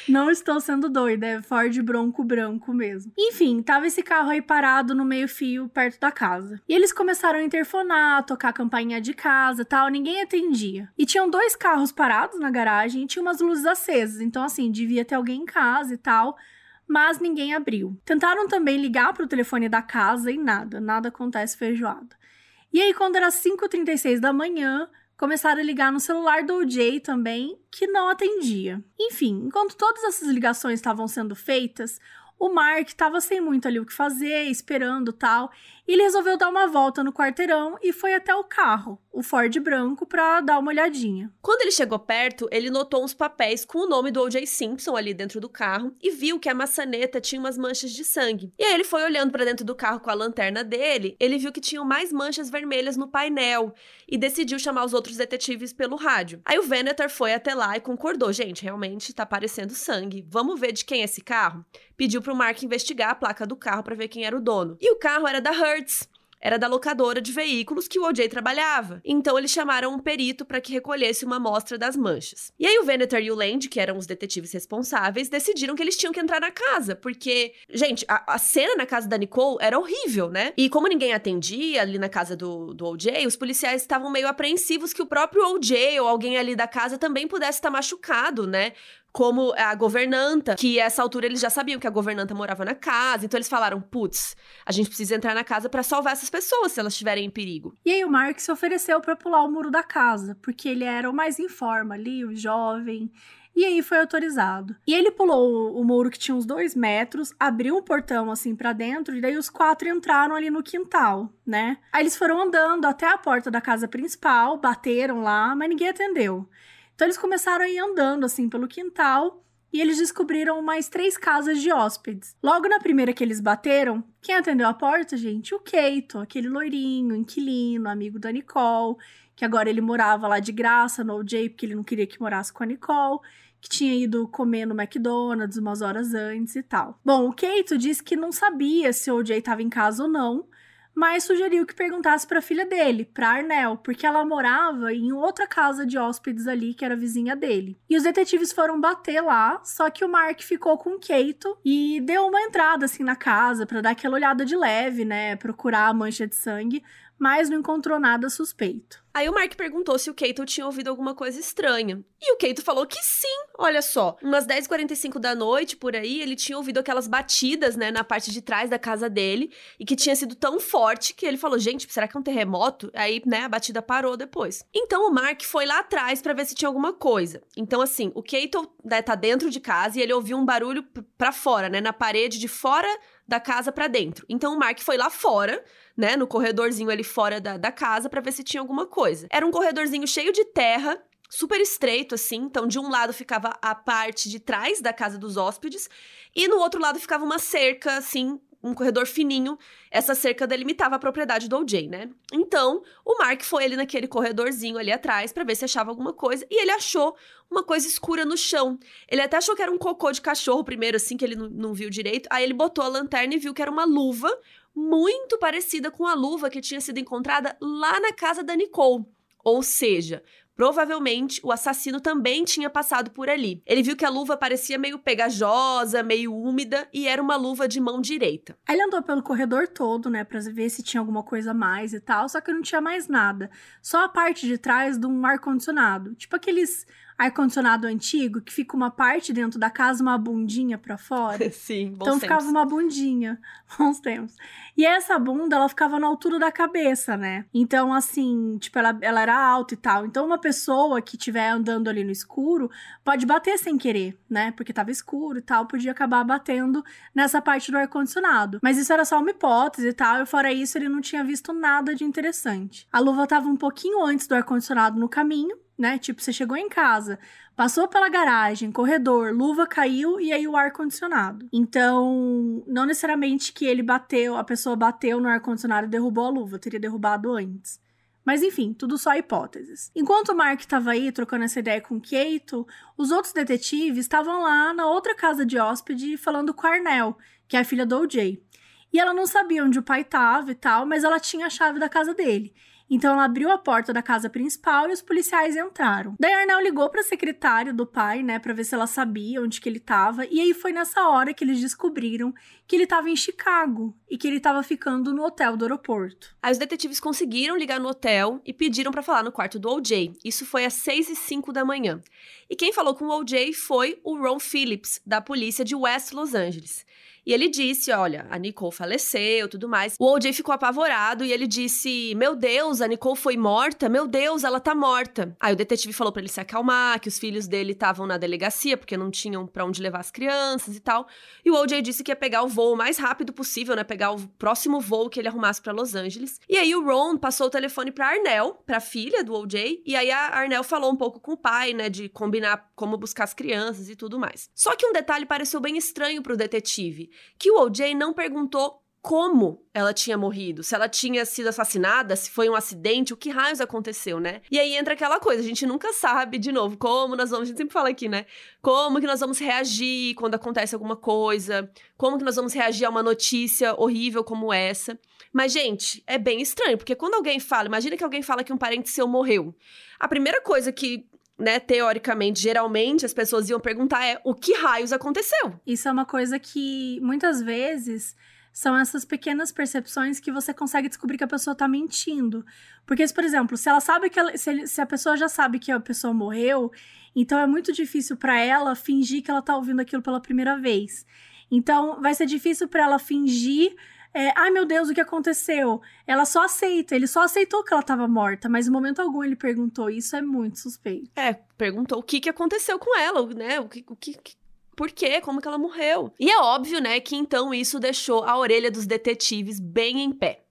não estou sendo doida, é Ford Bronco branco mesmo. Enfim, tava esse carro aí parado no meio-fio perto da casa. E eles começaram a interfonar, tocar a campainha de casa e tal, ninguém atendia. E tinham dois carros parados na garagem e tinha umas luzes acesas, então assim, devia ter alguém em casa e tal, mas ninguém abriu. Tentaram também ligar pro telefone da casa e nada, nada acontece feijoada. E aí quando era cinco e trinta e seis da manhã, começaram a ligar no celular do O J também, que não atendia. Enfim, enquanto todas essas ligações estavam sendo feitas, o Mark estava sem muito ali o que fazer, esperando tal, e ele resolveu dar uma volta no quarteirão e foi até o carro, o Ford branco, para dar uma olhadinha. Quando ele chegou perto, ele notou uns papéis com o nome do O J. Simpson ali dentro do carro e viu que a maçaneta tinha umas manchas de sangue. E aí ele foi olhando para dentro do carro com a lanterna dele, ele viu que tinham mais manchas vermelhas no painel e decidiu chamar os outros detetives pelo rádio. Aí o Vannatter foi até lá e concordou, gente, realmente tá parecendo sangue, vamos ver de quem é esse carro? Pediu pro Mark investigar a placa do carro para ver quem era o dono. E o carro era da Hertz, era da locadora de veículos que o O J trabalhava. Então eles chamaram um perito para que recolhesse uma amostra das manchas. E aí o Vannatter e o Lange, que eram os detetives responsáveis, decidiram que eles tinham que entrar na casa, porque, gente, a, a cena na casa da Nicole era horrível, né? E como ninguém atendia ali na casa do, do O J, os policiais estavam meio apreensivos que o próprio O J ou alguém ali da casa também pudesse estar machucado, né? Como a governanta, que a essa altura eles já sabiam que a governanta morava na casa, então eles falaram, putz, a gente precisa entrar na casa pra salvar essas pessoas se elas estiverem em perigo. E aí o Mark se ofereceu pra pular o muro da casa, porque ele era o mais em forma ali, o jovem, e aí foi autorizado. E ele pulou o muro que tinha uns dois metros, abriu um portão assim pra dentro, e daí os quatro entraram ali no quintal, né? Aí eles foram andando até a porta da casa principal, bateram lá, mas ninguém atendeu. Então eles começaram a ir andando assim pelo quintal e eles descobriram mais três casas de hóspedes. Logo na primeira que eles bateram, quem atendeu a porta, gente? O Keito, aquele loirinho, inquilino, amigo da Nicole, que agora ele morava lá de graça no O J porque ele não queria que morasse com a Nicole, que tinha ido comer no McDonald's umas horas antes e tal. Bom, o Keito disse que não sabia se o O J estava em casa ou não, mas sugeriu que perguntasse para a filha dele, para Arnel, porque ela morava em outra casa de hóspedes ali, que era vizinha dele. E os detetives foram bater lá, só que o Mark ficou com o Keito e deu uma entrada assim na casa para dar aquela olhada de leve, né, procurar a mancha de sangue, mas não encontrou nada suspeito. Aí o Mark perguntou se o Keito tinha ouvido alguma coisa estranha. E o Keito falou que sim, olha só. Umas dez e quarenta e cinco da noite, por aí, ele tinha ouvido aquelas batidas, né, na parte de trás da casa dele, e que tinha sido tão forte que ele falou, gente, será que é um terremoto? Aí, né, a batida parou depois. Então o Mark foi lá atrás pra ver se tinha alguma coisa. Então, assim, o Keito, né, tá dentro de casa e ele ouviu um barulho pra fora, né, na parede de fora da casa pra dentro. Então o Mark foi lá fora, né, no corredorzinho ali fora da, da casa pra ver se tinha alguma coisa. Era um corredorzinho cheio de terra, super estreito assim, então de um lado ficava a parte de trás da casa dos hóspedes e no outro lado ficava uma cerca assim, um corredor fininho, essa cerca delimitava a propriedade do O J, né? Então, o Mark foi ali naquele corredorzinho ali atrás pra ver se achava alguma coisa e ele achou uma coisa escura no chão. Ele até achou que era um cocô de cachorro primeiro, assim, que ele não, não viu direito. Aí ele botou a lanterna e viu que era uma luva muito parecida com a luva que tinha sido encontrada lá na casa da Nicole. Ou seja, provavelmente o assassino também tinha passado por ali. Ele viu que a luva parecia meio pegajosa, meio úmida, e era uma luva de mão direita. Aí ele andou pelo corredor todo, né, pra ver se tinha alguma coisa a mais e tal, só que não tinha mais nada. Só a parte de trás de um ar-condicionado. Tipo aqueles ar-condicionado antigo, que fica uma parte dentro da casa, uma bundinha pra fora. Sim, bons Então tempos. Ficava uma bundinha, bons tempos. E essa bunda, ela ficava na altura da cabeça, né? Então, assim, tipo, ela, ela era alta e tal. Então, uma pessoa que estiver andando ali no escuro, pode bater sem querer, né? Porque tava escuro e tal, podia acabar batendo nessa parte do ar-condicionado. Mas isso era só uma hipótese e tal, e fora isso, ele não tinha visto nada de interessante. A luva tava um pouquinho antes do ar-condicionado no caminho, né? Tipo, você chegou em casa, passou pela garagem, corredor, luva caiu e aí o ar-condicionado. Então, não necessariamente que ele bateu, a pessoa bateu no ar-condicionado e derrubou a luva, teria derrubado antes. Mas enfim, tudo só hipóteses. Enquanto Mark estava aí trocando essa ideia com Kato, os outros detetives estavam lá na outra casa de hóspede falando com a Arnel, que é a filha do O J. E ela não sabia onde o pai estava e tal, mas ela tinha a chave da casa dele. Então ela abriu a porta da casa principal e os policiais entraram. Daí a Arnel ligou para a secretária do pai, né, para ver se ela sabia onde que ele estava. E aí foi nessa hora que eles descobriram que ele estava em Chicago e que ele estava ficando no hotel do aeroporto. Aí os detetives conseguiram ligar no hotel e pediram para falar no quarto do O J. Isso foi às seis e cinco da manhã. E quem falou com o O J foi o Ron Phillips, da polícia de West Los Angeles. E ele disse, olha, a Nicole faleceu, tudo mais. O O J ficou apavorado e ele disse, meu Deus, a Nicole foi morta? Meu Deus, ela tá morta. Aí o detetive falou pra ele se acalmar, que os filhos dele estavam na delegacia, porque não tinham pra onde levar as crianças e tal. E o O J disse que ia pegar o voo o mais rápido possível, né? Pegar o próximo voo que ele arrumasse pra Los Angeles. E aí o Ron passou o telefone pra Arnel, pra filha do O J. E aí a Arnel falou um pouco com o pai, né? De combinar como buscar as crianças e tudo mais. Só que um detalhe pareceu bem estranho pro detetive, que o O J não perguntou como ela tinha morrido, se ela tinha sido assassinada, se foi um acidente, o que raios aconteceu, né? E aí entra aquela coisa, a gente nunca sabe, de novo, como nós vamos, a gente sempre fala aqui, né? Como que nós vamos reagir quando acontece alguma coisa, como que nós vamos reagir a uma notícia horrível como essa. Mas, gente, é bem estranho, porque quando alguém fala, imagina que alguém fala que um parente seu morreu, a primeira coisa que, né, teoricamente, geralmente, as pessoas iam perguntar é o que raios aconteceu? Isso é uma coisa que, muitas vezes, são essas pequenas percepções que você consegue descobrir que a pessoa tá mentindo. Porque, por exemplo, se ela sabe que ela, se, se a pessoa já sabe que a pessoa morreu, então é muito difícil pra ela fingir que ela tá ouvindo aquilo pela primeira vez. Então, vai ser difícil pra ela fingir É, ai meu Deus, o que aconteceu? Ela só aceita, ele só aceitou que ela estava morta, mas em momento algum ele perguntou, isso é muito suspeito. É, perguntou o que, que aconteceu com ela, né, o que... O que, que... Por quê? Como que ela morreu? E é óbvio, né, que então isso deixou a orelha dos detetives bem em pé.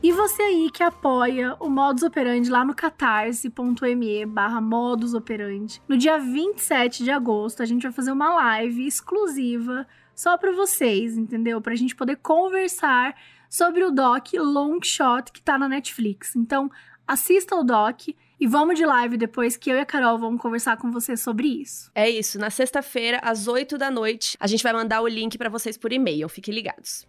E você aí que apoia o Modus Operandi lá no catarse.me barra Modus Operandi. No dia vinte e sete de agosto, a gente vai fazer uma live exclusiva só pra vocês, entendeu? Pra gente poder conversar sobre o doc Long Shot que tá na Netflix. Então, assista o doc e vamos de live depois que eu e a Carol vamos conversar com você sobre isso. É isso, na sexta-feira, às oito da noite, a gente vai mandar o link pra vocês por e-mail, fiquem ligados.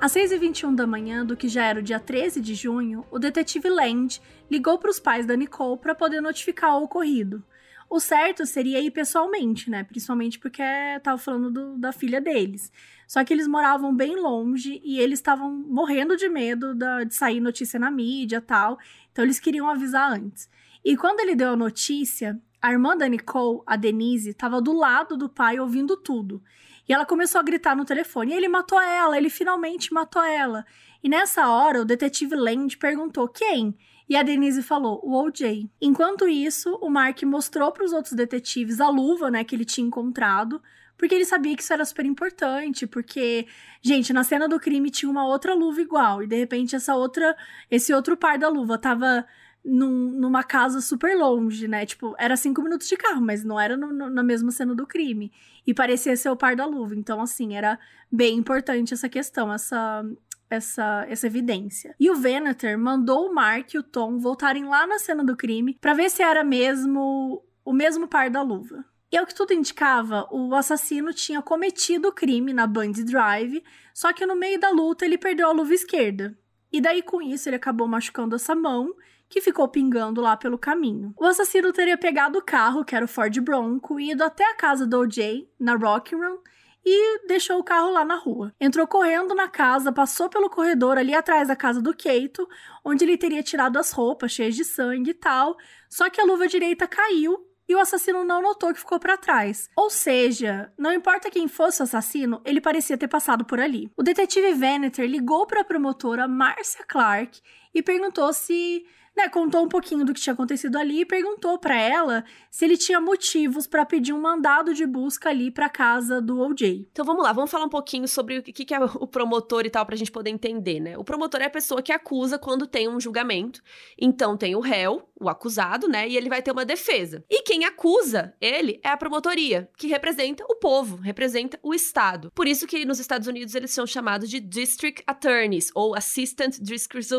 Às seis e vinte e um da manhã, do que já era o dia treze de junho, o detetive Lange ligou para os pais da Nicole para poder notificar o ocorrido. O certo seria ir pessoalmente, né? Principalmente porque estava falando do, da filha deles. Só que eles moravam bem longe e eles estavam morrendo de medo da, de sair notícia na mídia e tal. Então, eles queriam avisar antes. E quando ele deu a notícia, a irmã da Nicole, a Denise, estava do lado do pai ouvindo tudo. E ela começou a gritar no telefone, e ele matou ela, ele finalmente matou ela. E nessa hora, o detetive Lange perguntou quem? E a Denise falou, o O J. Enquanto isso, o Mark mostrou para os outros detetives a luva, né, que ele tinha encontrado, porque ele sabia que isso era super importante, porque, gente, na cena do crime tinha uma outra luva igual, e de repente essa outra, esse outro par da luva tava Num, numa casa super longe, né? Tipo, era cinco minutos de carro, mas não era no, no, na mesma cena do crime. E parecia ser o par da luva. Então, assim, era bem importante essa questão, essa, essa, essa evidência. E o Vannatter mandou o Mark e o Tom voltarem lá na cena do crime pra ver se era mesmo o mesmo par da luva. E ao que tudo indicava, o assassino tinha cometido o crime na Bundy Drive, só que no meio da luta ele perdeu a luva esquerda. E daí, com isso, ele acabou machucando essa mão, que ficou pingando lá pelo caminho. O assassino teria pegado o carro, que era o Ford Bronco, e ido até a casa do O J, na Rockingham, e deixou o carro lá na rua. Entrou correndo na casa, passou pelo corredor ali atrás da casa do Kato, onde ele teria tirado as roupas cheias de sangue e tal, só que a luva direita caiu e o assassino não notou que ficou pra trás. Ou seja, não importa quem fosse o assassino, ele parecia ter passado por ali. O detetive Vannatter ligou pra promotora Marcia Clark e perguntou se né, contou um pouquinho do que tinha acontecido ali e perguntou para ela se ele tinha motivos para pedir um mandado de busca ali para casa do O J. Então vamos lá, vamos falar um pouquinho sobre o que, que é o promotor e tal, pra gente poder entender, né? O promotor é a pessoa que acusa quando tem um julgamento. Então tem o réu, o acusado, né, e ele vai ter uma defesa. E quem acusa ele é a promotoria, que representa o povo, representa o Estado. Por isso que nos Estados Unidos eles são chamados de District Attorneys, ou Assistant District...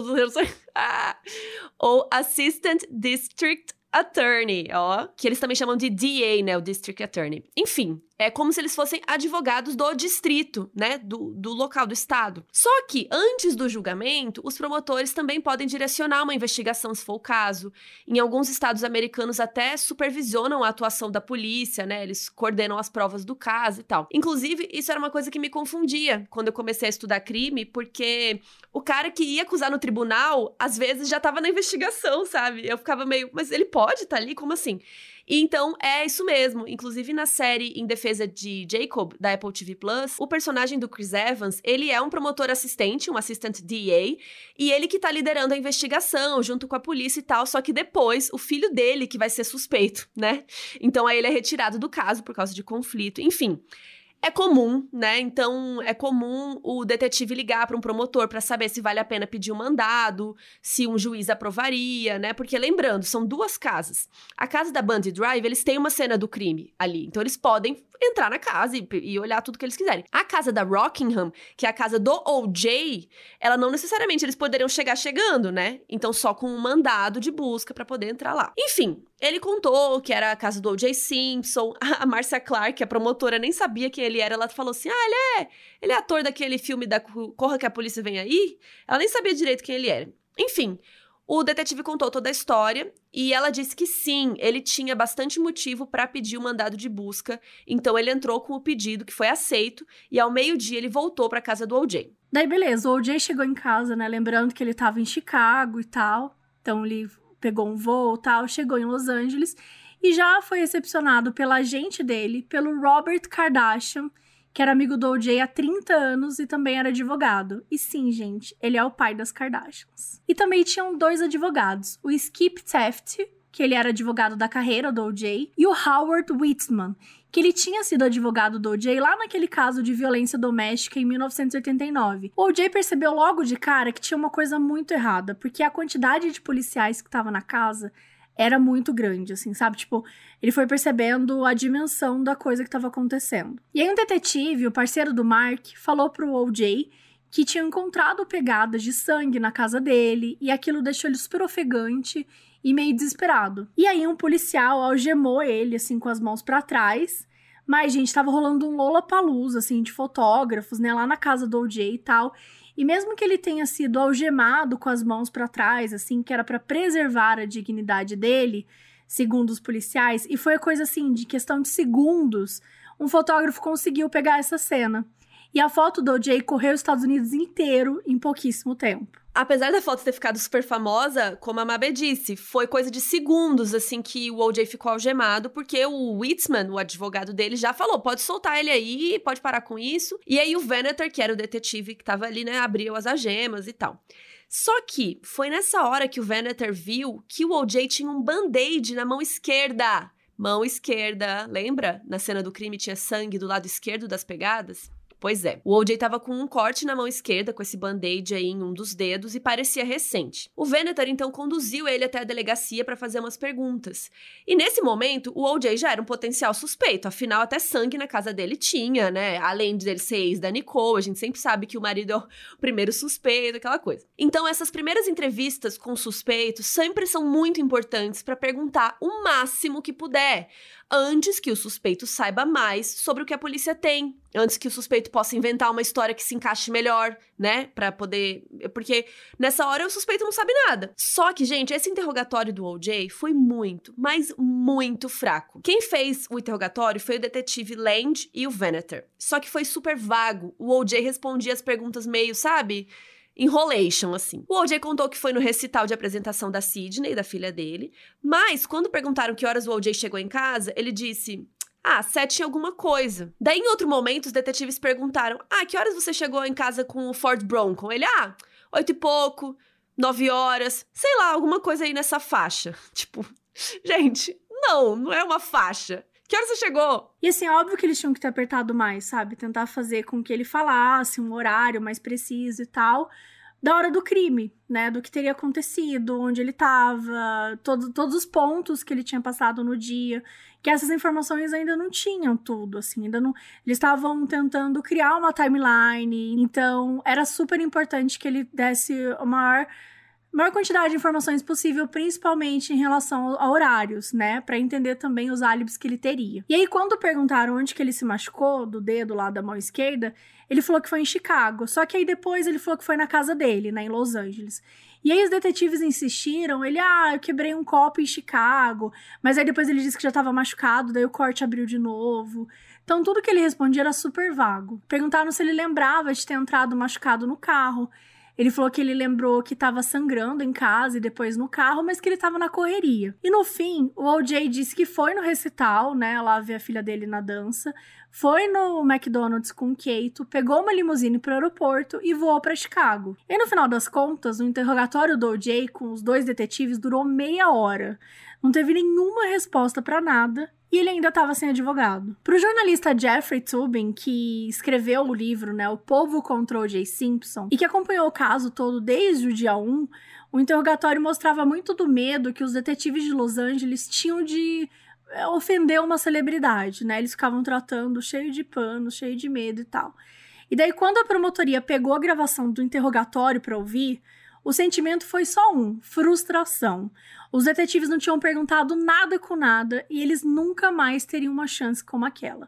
ou Assistant District Attorney, ó, que eles também chamam de D A, né, o District Attorney. Enfim, é como se eles fossem advogados do distrito, né, do, do local do estado. Só que, antes do julgamento, os promotores também podem direcionar uma investigação, se for o caso. Em alguns estados americanos até supervisionam a atuação da polícia, né, eles coordenam as provas do caso e tal. Inclusive, isso era uma coisa que me confundia quando eu comecei a estudar crime, porque o cara que ia acusar no tribunal, às vezes, já tava na investigação, sabe? Eu ficava meio, mas ele pode? Pode estar ali? Como assim? E então, é isso mesmo. Inclusive, na série Em Defesa de Jacob, da Apple T V Plus, o personagem do Chris Evans, ele é um promotor assistente, um assistant D A, e ele que tá liderando a investigação, junto com a polícia e tal, só que depois, o filho dele que vai ser suspeito, né? Então, aí ele é retirado do caso por causa de conflito, enfim... É comum, né? Então, é comum o detetive ligar para um promotor para saber se vale a pena pedir um mandado, se um juiz aprovaria, né? Porque, lembrando, são duas casas. A casa da Bundy Drive, eles têm uma cena do crime ali. Então, eles podem entrar na casa e, e olhar tudo que eles quiserem. A casa da Rockingham, que é a casa do O J, ela não necessariamente... Eles poderiam chegar chegando, né? Então, só com um mandado de busca para poder entrar lá. Enfim, ele contou que era a casa do O J. Simpson. A Marcia Clark, a promotora, nem sabia que ele Ele era, ela falou assim, ah, ele é, ele é ator daquele filme da Corra que a Polícia Vem Aí? Ela nem sabia direito quem ele era. Enfim, o detetive contou toda a história e ela disse que sim, ele tinha bastante motivo para pedir o mandado de busca, então ele entrou com o pedido que foi aceito e ao meio-dia ele voltou para casa do O J. Daí beleza, o O J chegou em casa, né, lembrando que ele estava em Chicago e tal, então ele pegou um voo e tal, chegou em Los Angeles... E já foi recepcionado pela agente dele, pelo Robert Kardashian, que era amigo do O J há trinta anos e também era advogado. E sim, gente, ele é o pai das Kardashians. E também tinham dois advogados, o Skip Taft, que ele era advogado da carreira do O J, e o Howard Whitman, que ele tinha sido advogado do O J lá naquele caso de violência doméstica em mil novecentos e oitenta e nove. O O J percebeu logo de cara que tinha uma coisa muito errada, porque a quantidade de policiais que estava na casa... era muito grande, assim, sabe? Tipo, ele foi percebendo a dimensão da coisa que estava acontecendo. E aí um detetive, o parceiro do Mark, falou pro O J que tinha encontrado pegadas de sangue na casa dele e aquilo deixou ele super ofegante e meio desesperado. E aí um policial algemou ele, assim, com as mãos pra trás... Mas, gente, tava rolando um Lollapalooza, assim, de fotógrafos, né, lá na casa do O J e tal. E mesmo que ele tenha sido algemado com as mãos pra trás, assim, que era pra preservar a dignidade dele, segundo os policiais, e foi coisa, assim, de questão de segundos, um fotógrafo conseguiu pegar essa cena. E a foto do O J correu os Estados Unidos inteiro em pouquíssimo tempo. Apesar da foto ter ficado super famosa, como a Mabê disse, foi coisa de segundos, assim, que o O J ficou algemado, porque o Whitman, o advogado dele, já falou, pode soltar ele aí, pode parar com isso. E aí o Vannatter, que era o detetive que tava ali, né, abriu as algemas e tal. Só que foi nessa hora que o Vannatter viu que o O J tinha um band-aid na mão esquerda. Mão esquerda, lembra? Na cena do crime tinha sangue do lado esquerdo das pegadas. Pois é, o O J tava com um corte na mão esquerda, com esse band-aid aí em um dos dedos, e parecia recente. O Vannatter, então, conduziu ele até a delegacia para fazer umas perguntas. E nesse momento, o O J já era um potencial suspeito, afinal, até sangue na casa dele tinha, né? Além de ele ser ex da Nicole, a gente sempre sabe que o marido é o primeiro suspeito, aquela coisa. Então, essas primeiras entrevistas com suspeitos sempre são muito importantes para perguntar o máximo que puder, antes que o suspeito saiba mais sobre o que a polícia tem, antes que o suspeito possa inventar uma história que se encaixe melhor, né, pra poder... Porque nessa hora o suspeito não sabe nada. Só que, gente, esse interrogatório do O J foi muito, mas muito fraco. Quem fez o interrogatório foi o detetive Lange e o Vannatter. Só que foi super vago. O O J respondia as perguntas meio, sabe... enrolation, assim. O O J contou que foi no recital de apresentação da Sidney, da filha dele, mas quando perguntaram que horas o O J chegou em casa, ele disse, ah, sete em alguma coisa. Daí, em outro momento, os detetives perguntaram, ah, que horas você chegou em casa com o Ford Bronco? Ele, ah, oito e pouco. nove horas, sei lá, alguma coisa aí nessa faixa. Tipo, gente, não, não é uma faixa. Que hora você chegou? E assim, óbvio que eles tinham que ter apertado mais, sabe? Tentar fazer com que ele falasse um horário mais preciso e tal, da hora do crime, né? Do que teria acontecido, onde ele tava, todo, todos os pontos que ele tinha passado no dia, que essas informações ainda não tinham tudo, assim, ainda não... Eles estavam tentando criar uma timeline, então era super importante que ele desse a maior... maior quantidade de informações possível, principalmente em relação a horários, né? Pra entender também os álibis que ele teria. E aí, quando perguntaram onde que ele se machucou, do dedo lá da mão esquerda, ele falou que foi em Chicago. Só que aí depois ele falou que foi na casa dele, né? Em Los Angeles. E aí os detetives insistiram, ele, ah, eu quebrei um copo em Chicago. Mas aí depois ele disse que já tava machucado, daí o corte abriu de novo. Então tudo que ele respondia era super vago. Perguntaram se ele lembrava de ter entrado machucado no carro. Ele falou que ele lembrou que estava sangrando em casa e depois no carro, mas que ele estava na correria. E no fim, o O J disse que foi no recital, né, lá ver a filha dele na dança, foi no McDonald's com o Keito, pegou uma limusine para o aeroporto e voou para Chicago. E no final das contas, o interrogatório do O J com os dois detetives durou meia hora. Não teve nenhuma resposta para nada. E ele ainda estava sem advogado. Para o jornalista Jeffrey Toobin, que escreveu o livro, né, O Povo contra O J. Simpson, e que acompanhou o caso todo desde o dia um, o interrogatório mostrava muito do medo que os detetives de Los Angeles tinham de ofender uma celebridade, né? Eles ficavam tratando cheio de pano, cheio de medo e tal. E daí, quando a promotoria pegou a gravação do interrogatório para ouvir, o sentimento foi só um, frustração. Os detetives não tinham perguntado nada com nada e eles nunca mais teriam uma chance como aquela.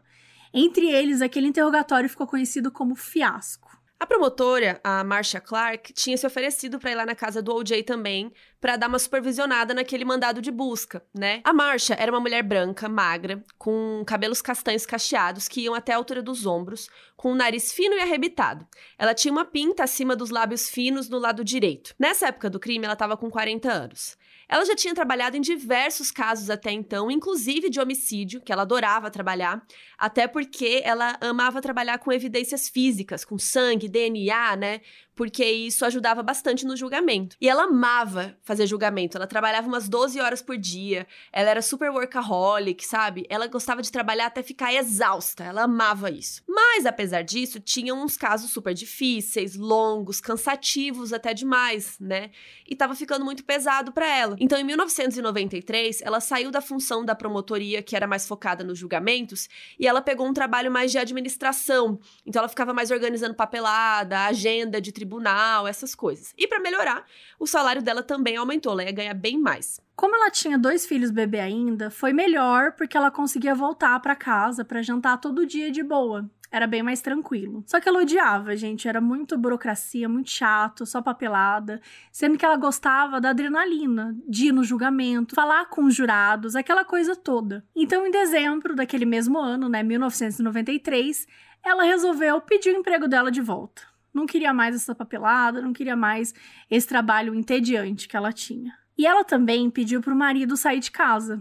Entre eles, aquele interrogatório ficou conhecido como fiasco. A promotora, a Marcia Clark, tinha se oferecido para ir lá na casa do O J também, para dar uma supervisionada naquele mandado de busca, né? A Marcia era uma mulher branca, magra, com cabelos castanhos cacheados que iam até a altura dos ombros, com o nariz fino e arrebitado. Ela tinha uma pinta acima dos lábios finos no lado direito. Nessa época do crime, ela estava com quarenta anos. Ela já tinha trabalhado em diversos casos até então, inclusive de homicídio, que ela adorava trabalhar, até porque ela amava trabalhar com evidências físicas, com sangue, D N A, né? Porque isso ajudava bastante no julgamento. E ela amava fazer julgamento, ela trabalhava umas doze horas por dia, ela era super workaholic, sabe? Ela gostava de trabalhar até ficar exausta, ela amava isso. Mas, apesar disso, tinham uns casos super difíceis, longos, cansativos até demais, né? E tava ficando muito pesado pra ela. Então, em mil novecentos e noventa e três, ela saiu da função da promotoria, que era mais focada nos julgamentos, e ela pegou um trabalho mais de administração. Então, ela ficava mais organizando papelada, agenda de tribunal, essas coisas. E para melhorar, o salário dela também aumentou, ela ia ganhar bem mais. Como ela tinha dois filhos bebê ainda, foi melhor porque ela conseguia voltar para casa para jantar todo dia de boa. Era bem mais tranquilo. Só que ela odiava, gente. Era muito burocracia, muito chato, só papelada. Sendo que ela gostava da adrenalina, de ir no julgamento, falar com os jurados, aquela coisa toda. Então, em dezembro daquele mesmo ano, né, mil novecentos e noventa e três, ela resolveu pedir o emprego dela de volta. Não queria mais essa papelada, não queria mais esse trabalho entediante que ela tinha. E ela também pediu pro marido sair de casa,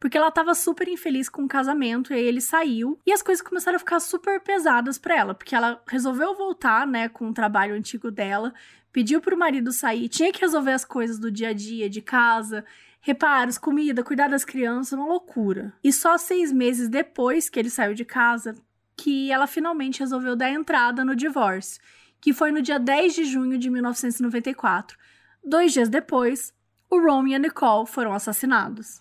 porque ela tava super infeliz com o casamento, e aí ele saiu, e as coisas começaram a ficar super pesadas pra ela, porque ela resolveu voltar, né, com o trabalho antigo dela, pediu pro marido sair, tinha que resolver as coisas do dia a dia, de casa, reparos, comida, cuidar das crianças, uma loucura. E só seis meses depois que ele saiu de casa, que ela finalmente resolveu dar entrada no divórcio, que foi no dia dez de junho de mil novecentos e noventa e quatro. Dois dias depois, o Ron e a Nicole foram assassinados.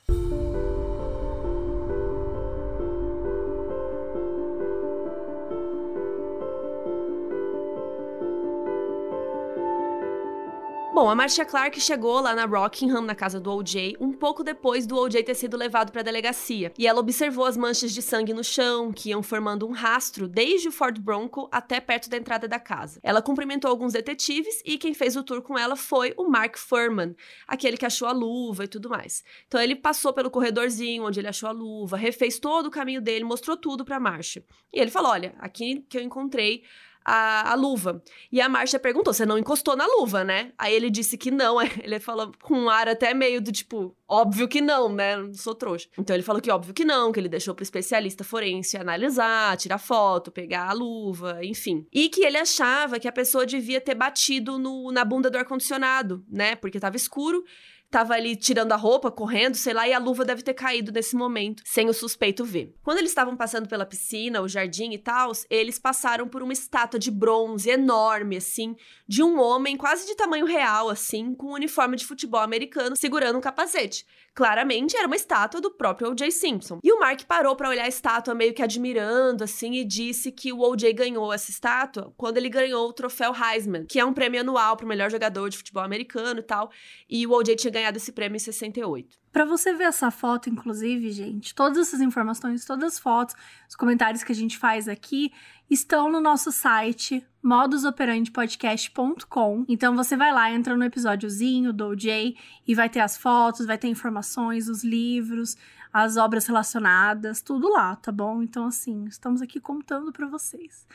Bom, a Marcia Clark chegou lá na Rockingham, na casa do O J, um pouco depois do O J ter sido levado para a delegacia. E ela observou as manchas de sangue no chão, que iam formando um rastro desde o Ford Bronco até perto da entrada da casa. Ela cumprimentou alguns detetives e quem fez o tour com ela foi o Mark Furman, aquele que achou a luva e tudo mais. Então ele passou pelo corredorzinho onde ele achou a luva, refez todo o caminho dele, mostrou tudo para Marcia. E ele falou, olha, aqui que eu encontrei a, a luva. E a Marcia perguntou, você não encostou na luva, né? Aí ele disse que não, ele falou com um ar até meio do tipo, óbvio que não, né? Não sou trouxa. Então ele falou que óbvio que não, que ele deixou pro especialista forense analisar, tirar foto, pegar a luva, enfim. E que ele achava que a pessoa devia ter batido no, na bunda do ar-condicionado, né? Porque tava escuro. Tava ali tirando a roupa, correndo, sei lá, e a luva deve ter caído nesse momento, sem o suspeito ver. Quando eles estavam passando pela piscina, o jardim e tal, eles passaram por uma estátua de bronze enorme, assim, de um homem quase de tamanho real, assim, com um uniforme de futebol americano, segurando um capacete. Claramente, era uma estátua do próprio O J. Simpson. E o Mark parou pra olhar a estátua meio que admirando, assim, e disse que o O J ganhou essa estátua quando ele ganhou o troféu Heisman, que é um prêmio anual pro melhor jogador de futebol americano e tal, e o O J tinha ganhado esse prêmio em sessenta e oito. Pra você ver essa foto, inclusive, gente, todas essas informações, todas as fotos, os comentários que a gente faz aqui, estão no nosso site, modus operandi podcast ponto com. Então você vai lá, entra no episódiozinho do O J e vai ter as fotos, vai ter informações, os livros, as obras relacionadas, tudo lá, tá bom? Então, assim, estamos aqui contando pra vocês.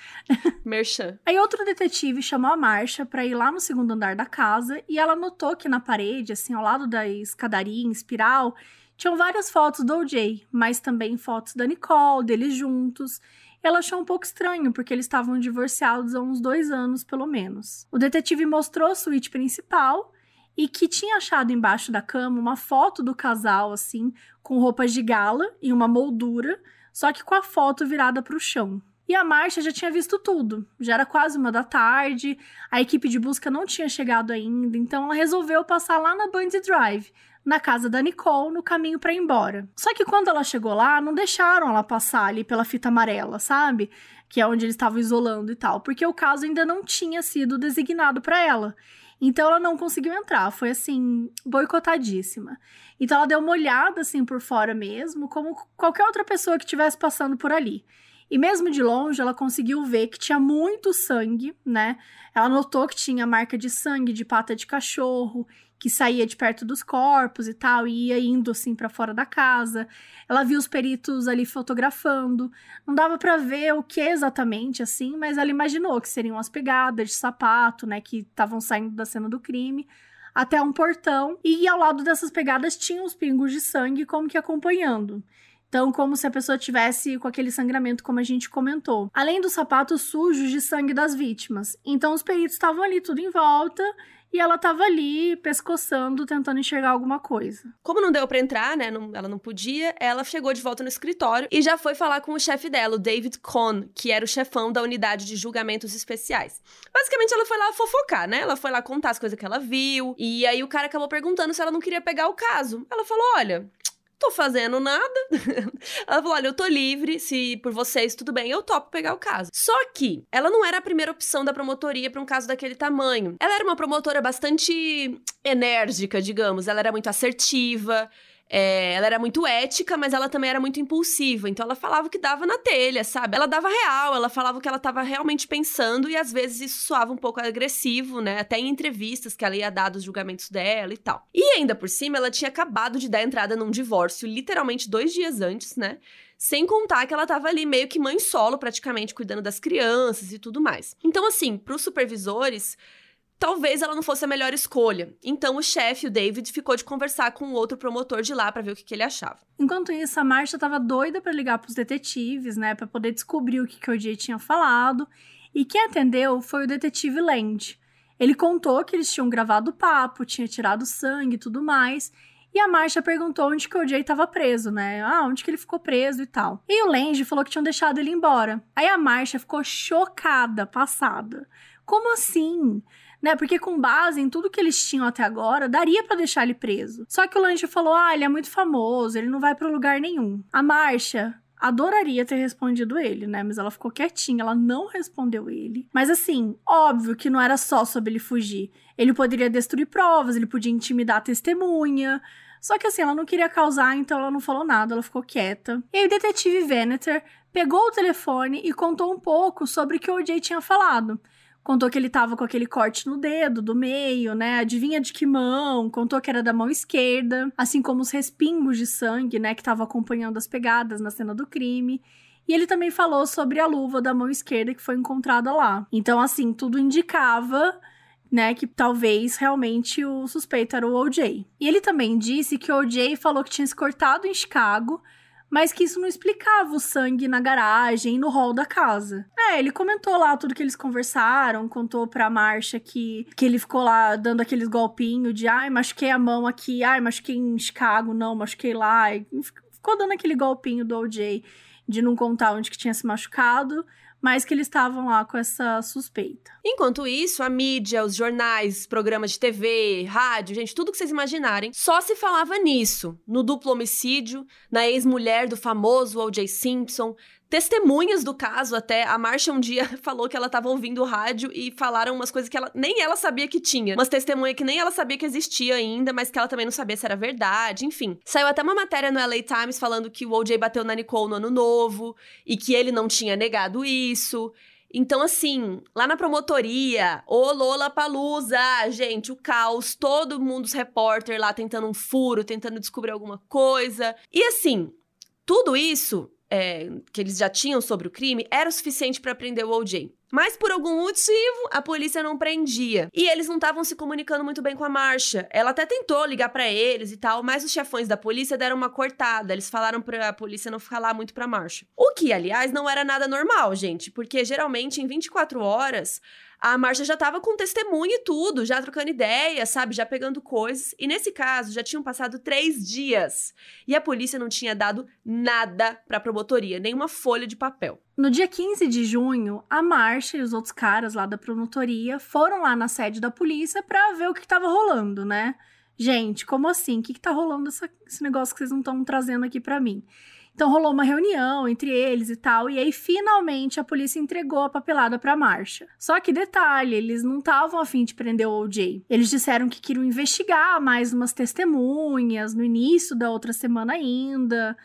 Merchan. Aí outro detetive chamou a Marcia pra ir lá no segundo andar da casa e ela notou que na parede, assim, ao lado da escadaria em espiral, tinham várias fotos do O J, mas também fotos da Nicole, deles juntos. Ela achou um pouco estranho, porque eles estavam divorciados há uns dois anos, pelo menos. O detetive mostrou a suíte principal e que tinha achado embaixo da cama uma foto do casal, assim, com roupas de gala e uma moldura, só que com a foto virada para o chão. E a Marcia já tinha visto tudo, já era quase uma da tarde, a equipe de busca não tinha chegado ainda, então ela resolveu passar lá na Bundy Drive, na casa da Nicole, no caminho pra ir embora. Só que quando ela chegou lá, não deixaram ela passar ali pela fita amarela, sabe? Que é onde eles estavam isolando e tal, porque o caso ainda não tinha sido designado pra ela. Então, ela não conseguiu entrar, foi, assim, boicotadíssima. Então, ela deu uma olhada, assim, por fora mesmo, como qualquer outra pessoa que estivesse passando por ali. E mesmo de longe, ela conseguiu ver que tinha muito sangue, né? Ela notou que tinha marca de sangue de pata de cachorro, que saía de perto dos corpos e tal, e ia indo, assim, pra fora da casa. Ela viu os peritos ali fotografando. Não dava pra ver o que exatamente, assim, mas ela imaginou que seriam as pegadas de sapato, né, que estavam saindo da cena do crime, até um portão. E ao lado dessas pegadas tinham os pingos de sangue como que acompanhando. Então, como se a pessoa tivesse com aquele sangramento, como a gente comentou. Além dos sapatos sujos de sangue das vítimas. Então, os peritos estavam ali tudo em volta e ela estava ali pescoçando, tentando enxergar alguma coisa. Como não deu para entrar, né? Não, ela não podia. Ela chegou de volta no escritório e já foi falar com o chefe dela, o David Cohn, que era o chefão da unidade de julgamentos especiais. Basicamente, ela foi lá fofocar, né? Ela foi lá contar as coisas que ela viu. E aí, o cara acabou perguntando se ela não queria pegar o caso. Ela falou, olha, tô fazendo nada. Ela falou, olha, eu tô livre, se por vocês tudo bem, eu topo pegar o caso. Só que ela não era a primeira opção da promotoria pra um caso daquele tamanho. Ela era uma promotora bastante enérgica, digamos. Ela era muito assertiva, é, ela era muito ética, mas ela também era muito impulsiva. Então ela falava o que dava na telha, sabe? Ela dava real, ela falava o que ela tava realmente pensando e às vezes isso soava um pouco agressivo, né? Até em entrevistas que ela ia dar dos julgamentos dela e tal. E ainda por cima, ela tinha acabado de dar entrada num divórcio, literalmente dois dias antes, né? Sem contar que ela tava ali meio que mãe solo, praticamente, cuidando das crianças e tudo mais. Então, assim, pros supervisores, talvez ela não fosse a melhor escolha. Então, o chefe, o David, ficou de conversar com o outro promotor de lá pra ver o que, que ele achava. Enquanto isso, a Marcia tava doida pra ligar pros detetives, né? Pra poder descobrir o que, que o O J tinha falado. E quem atendeu foi o detetive Lange. Ele contou que eles tinham gravado o papo, tinha tirado sangue e tudo mais. E a Marcia perguntou onde que o O J tava preso, né? Ah, onde que ele ficou preso e tal. E o Lange falou que tinham deixado ele embora. Aí a Marcia ficou chocada, passada. Como assim? Né? Porque com base em tudo que eles tinham até agora, daria pra deixar ele preso. Só que o Lange falou, ah, ele é muito famoso, ele não vai pra lugar nenhum. A Marcia adoraria ter respondido ele, né? Mas ela ficou quietinha, ela não respondeu ele. Mas assim, óbvio que não era só sobre ele fugir. Ele poderia destruir provas, ele podia intimidar a testemunha. Só que assim, ela não queria causar, então ela não falou nada, ela ficou quieta. E aí o detetive Vannatter pegou o telefone e contou um pouco sobre o que o O J tinha falado. Contou que ele tava com aquele corte no dedo, do meio, né? Adivinha de que mão? Contou que era da mão esquerda. Assim como os respingos de sangue, né? Que tava acompanhando as pegadas na cena do crime. E ele também falou sobre a luva da mão esquerda que foi encontrada lá. Então, assim, tudo indicava, né, que talvez realmente o suspeito era o O J. E ele também disse que o O J falou que tinha se cortado em Chicago, mas que isso não explicava o sangue na garagem, no hall da casa. É, ele comentou lá tudo que eles conversaram, contou pra Marcia que, que ele ficou lá dando aqueles golpinhos de ai, machuquei a mão aqui, ai, machuquei em Chicago, não, machuquei lá. E ficou dando aquele golpinho do O J de não contar onde que tinha se machucado, mas que eles estavam lá com essa suspeita. Enquanto isso, a mídia, os jornais, programas de T V, rádio, gente, tudo que vocês imaginarem, só se falava nisso, no duplo homicídio, na ex-mulher do famoso O J. Simpson, testemunhas do caso até, a Marcia um dia falou que ela estava ouvindo o rádio e falaram umas coisas que ela, nem ela sabia que tinha, umas testemunhas que nem ela sabia que existia ainda, mas que ela também não sabia se era verdade, enfim. Saiu até uma matéria no L A Times falando que o O J bateu na Nicole no ano novo e que ele não tinha negado isso. Então, assim, lá na promotoria, ô Lollapalooza, gente, o caos, todo mundo, os repórter lá tentando um furo, tentando descobrir alguma coisa. E assim, tudo isso... É, que eles já tinham sobre o crime, era o suficiente para prender o O J. Mas por algum motivo, a polícia não prendia. E eles não estavam se comunicando muito bem com a Marcia. Ela até tentou ligar pra eles e tal, mas os chefões da polícia deram uma cortada. Eles falaram pra polícia não falar muito pra Marcia. O que, aliás, não era nada normal, gente. Porque, geralmente, em vinte e quatro horas... a Marcia já tava com testemunho e tudo, já trocando ideia, sabe? Já pegando coisas. E nesse caso, já tinham passado três dias. E a polícia não tinha dado nada pra promotoria, nenhuma folha de papel. No dia quinze de junho, a Marcia e os outros caras lá da promotoria foram lá na sede da polícia pra ver o que tava rolando, né? Gente, como assim? O que, que tá rolando essa, esse negócio que vocês não estão trazendo aqui pra mim? Então, rolou uma reunião entre eles e tal, e aí, finalmente, a polícia entregou a papelada pra Marcia. Só que, detalhe, eles não estavam a fim de prender o O J. Eles disseram que queriam investigar mais umas testemunhas no início da outra semana ainda.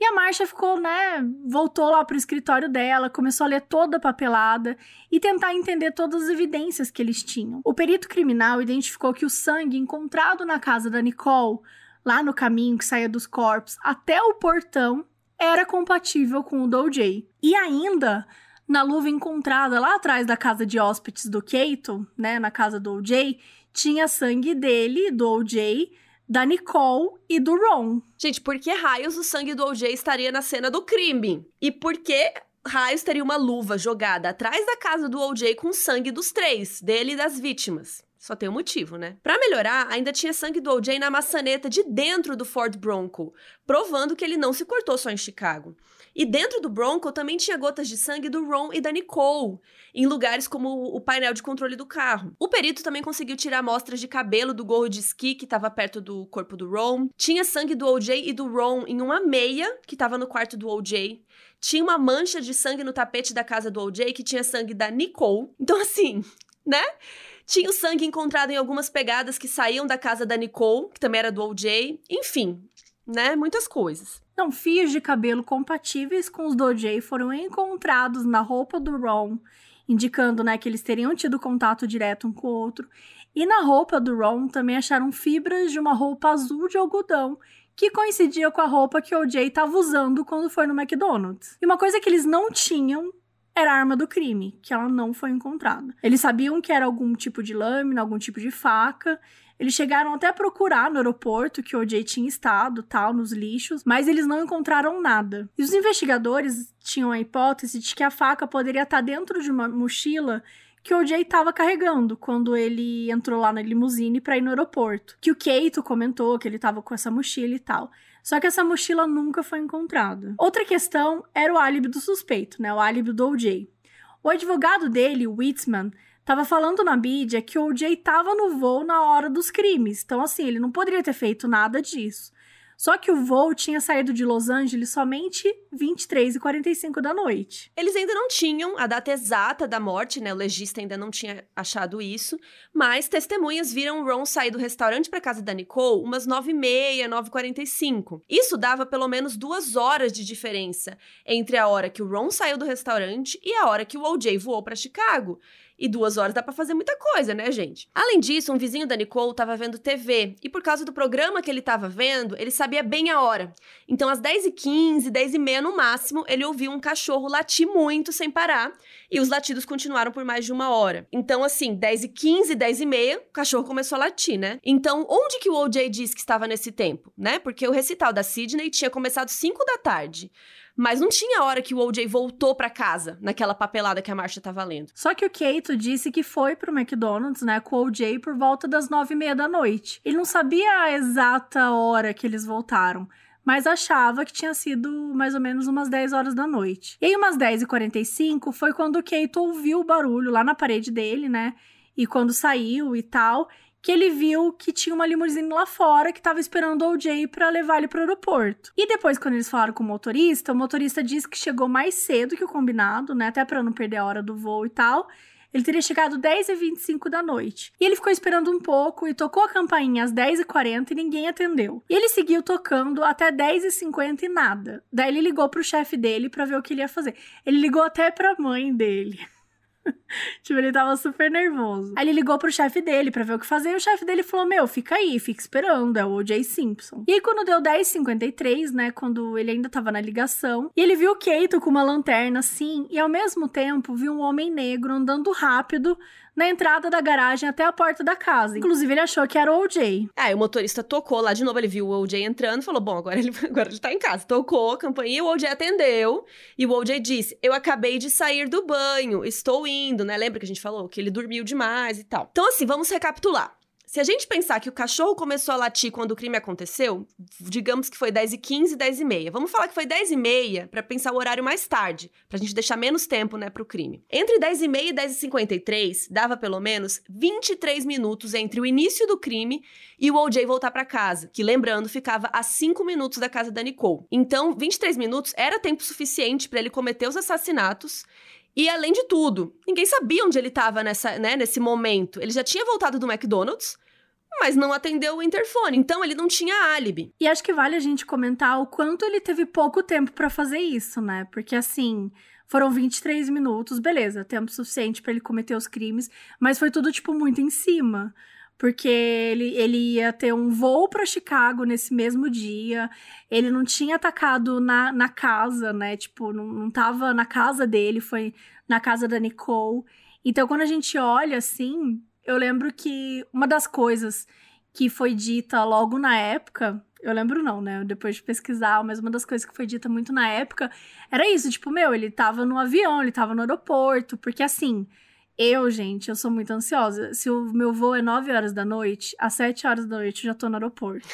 E a Marcia ficou, né, voltou lá pro escritório dela, começou a ler toda a papelada e tentar entender todas as evidências que eles tinham. O perito criminal identificou que o sangue encontrado na casa da Nicole, lá no caminho que saía dos corpos até o portão, era compatível com o do O J. E ainda, na luva encontrada lá atrás da casa de hóspedes do Keito, né, na casa do O J, tinha sangue dele, do O J, da Nicole e do Ron. Gente, por que raios o sangue do O J estaria na cena do crime? E por que raios teria uma luva jogada atrás da casa do O J com sangue dos três, dele e das vítimas? Só tem um motivo, né? Pra melhorar, ainda tinha sangue do O J na maçaneta de dentro do Ford Bronco, provando que ele não se cortou só em Chicago. E dentro do Bronco também tinha gotas de sangue do Ron e da Nicole, em lugares como o painel de controle do carro. O perito também conseguiu tirar amostras de cabelo do gorro de esqui que estava perto do corpo do Ron. Tinha sangue do O J e do Ron em uma meia que estava no quarto do O J. Tinha uma mancha de sangue no tapete da casa do O J que tinha sangue da Nicole. Então, assim, né? Tinha o sangue encontrado em algumas pegadas que saíam da casa da Nicole, que também era do O J. Enfim, né? Muitas coisas. Então, fios de cabelo compatíveis com os do O J foram encontrados na roupa do Ron, indicando, né, que eles teriam tido contato direto um com o outro. E na roupa do Ron também acharam fibras de uma roupa azul de algodão, que coincidia com a roupa que o O J estava usando quando foi no McDonald's. E uma coisa que eles não tinham era a arma do crime, que ela não foi encontrada. Eles sabiam que era algum tipo de lâmina, algum tipo de faca. Eles chegaram até a procurar no aeroporto que o O J tinha estado, tal, nos lixos, mas eles não encontraram nada. E os investigadores tinham a hipótese de que a faca poderia estar dentro de uma mochila que o O J estava carregando quando ele entrou lá na limusine para ir no aeroporto. Que o Keito comentou que ele estava com essa mochila e tal. Só que essa mochila nunca foi encontrada. Outra questão era o álibi do suspeito, né? O álibi do O J. O advogado dele, o Whitman, estava falando na mídia que o O J estava no voo na hora dos crimes. Então, assim, ele não poderia ter feito nada disso. Só que o voo tinha saído de Los Angeles somente vinte e três e quarenta e cinco da noite. Eles ainda não tinham a data exata da morte, né? O legista ainda não tinha achado isso. Mas testemunhas viram o Ron sair do restaurante para casa da Nicole umas nove e meia, nove e quarenta e cinco. Isso dava pelo menos duas horas de diferença entre a hora que o Ron saiu do restaurante e a hora que o O J voou para Chicago. E duas horas dá pra fazer muita coisa, né, gente? Além disso, um vizinho da Nicole tava vendo T V. E por causa do programa que ele tava vendo, ele sabia bem a hora. Então, às dez e quinze, dez e meia no máximo, ele ouviu um cachorro latir muito sem parar. E os latidos continuaram por mais de uma hora. Então, assim, dez e quinze, dez e meia, o cachorro começou a latir, né? Então, onde que o O J disse que estava nesse tempo, né? Porque o recital da Sydney tinha começado cinco da tarde. Mas não tinha a hora que o O J voltou pra casa, naquela papelada que a Marcia tava lendo. Só que o Keito disse que foi pro McDonald's, né, com o O J por volta das nove e meia da noite. Ele não sabia a exata hora que eles voltaram, mas achava que tinha sido mais ou menos umas dez horas da noite. E aí, umas dez e quarenta e cinco, foi quando o Keito ouviu o barulho lá na parede dele, né, e quando saiu e tal, que ele viu que tinha uma limusine lá fora que tava esperando o O J pra levar ele pro aeroporto. E depois, quando eles falaram com o motorista, o motorista disse que chegou mais cedo que o combinado, né? Até pra não perder a hora do voo e tal. Ele teria chegado dez e vinte e cinco da noite. E ele ficou esperando um pouco e tocou a campainha às dez e quarenta e ninguém atendeu. E ele seguiu tocando até dez e cinquenta e nada. Daí ele ligou pro chefe dele pra ver o que ele ia fazer. Ele ligou até pra mãe dele. Tipo, ele tava super nervoso. Aí ele ligou pro chefe dele pra ver o que fazer. E o chefe dele falou, meu, fica aí, fica esperando. É o O J Simpson. E aí quando deu dez e cinquenta e três, né, quando ele ainda tava na ligação, e ele viu o Keito com uma lanterna assim, e ao mesmo tempo viu um homem negro andando rápido na entrada da garagem até a porta da casa. Inclusive, ele achou que era o O J. Ah, e o motorista tocou lá de novo, ele viu o O J entrando, falou, bom, agora ele, agora ele tá em casa. Tocou a campainha, o O J atendeu, e o O J disse, eu acabei de sair do banho, estou indo, né? Lembra que a gente falou que ele dormiu demais e tal. Então, assim, vamos recapitular. Se a gente pensar que o cachorro começou a latir quando o crime aconteceu, digamos que foi dez e quinze, dez e meia. Vamos falar que foi dez e meia pra pensar o horário mais tarde, pra gente deixar menos tempo, né, pro crime. Entre dez e meia e dez e cinquenta e três, dava pelo menos vinte e três minutos entre o início do crime e o O J voltar pra casa, que, lembrando, ficava a cinco minutos da casa da Nicole. Então, vinte e três minutos era tempo suficiente pra ele cometer os assassinatos. E, além de tudo, ninguém sabia onde ele estava nessa, né, nesse momento. Ele já tinha voltado do McDonald's, mas não atendeu o interfone. Então, ele não tinha álibi. E acho que vale a gente comentar o quanto ele teve pouco tempo para fazer isso, né? Porque, assim, foram vinte e três minutos, beleza, tempo suficiente para ele cometer os crimes. Mas foi tudo, tipo, muito em cima. Porque ele, ele ia ter um voo para Chicago nesse mesmo dia, ele não tinha atacado na, na casa, né, tipo, não, não tava na casa dele, foi na casa da Nicole. Então, quando a gente olha, assim, eu lembro que uma das coisas que foi dita logo na época, eu lembro não, né, depois de pesquisar, mas uma das coisas que foi dita muito na época era isso, tipo, meu, ele tava no avião, ele tava no aeroporto, porque, assim... Eu, gente, eu sou muito ansiosa. Se o meu voo é nove horas da noite, às sete horas da noite eu já tô no aeroporto.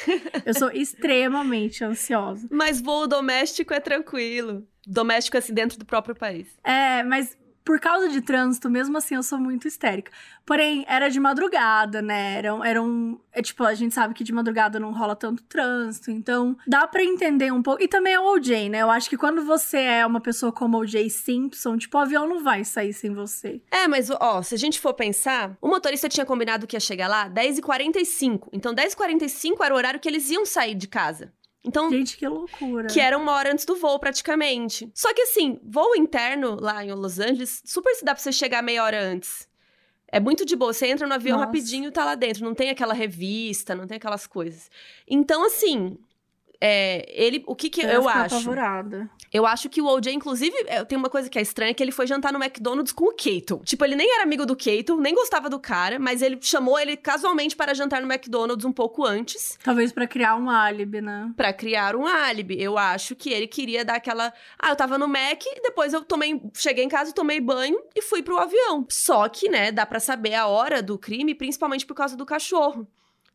Eu sou extremamente ansiosa. Mas voo doméstico é tranquilo. Doméstico, assim, dentro do próprio país. É, mas por causa de trânsito, mesmo assim, eu sou muito histérica. Porém, era de madrugada, né? Era, era um... É, tipo, a gente sabe que de madrugada não rola tanto trânsito. Então, dá pra entender um pouco. E também é o O J, né? Eu acho que quando você é uma pessoa como o O J Simpson, tipo, o avião não vai sair sem você. É, mas, ó, se a gente for pensar, o motorista tinha combinado que ia chegar lá dez e quarenta e cinco. Então, dez e quarenta e cinco era o horário que eles iam sair de casa. Então, gente, que loucura. Que era uma hora antes do voo, praticamente. Só que, assim, voo interno lá em Los Angeles, super se dá pra você chegar meia hora antes. É muito de boa. Você entra no avião, nossa, rapidinho e tá lá dentro. Não tem aquela revista, não tem aquelas coisas. Então, assim, é, ele, o que que eu, eu acho? Apavorada. Eu acho que o O J, inclusive, tem uma coisa que é estranha, que ele foi jantar no McDonald's com o Keaton. Tipo, ele nem era amigo do Keaton, nem gostava do cara, mas ele chamou ele casualmente para jantar no McDonald's um pouco antes. Talvez pra criar um álibi, né? Pra criar um álibi. Eu acho que ele queria dar aquela... Ah, eu tava no Mac, depois eu tomei... Cheguei em casa, tomei banho e fui pro avião. Só que, né, dá pra saber a hora do crime, principalmente por causa do cachorro.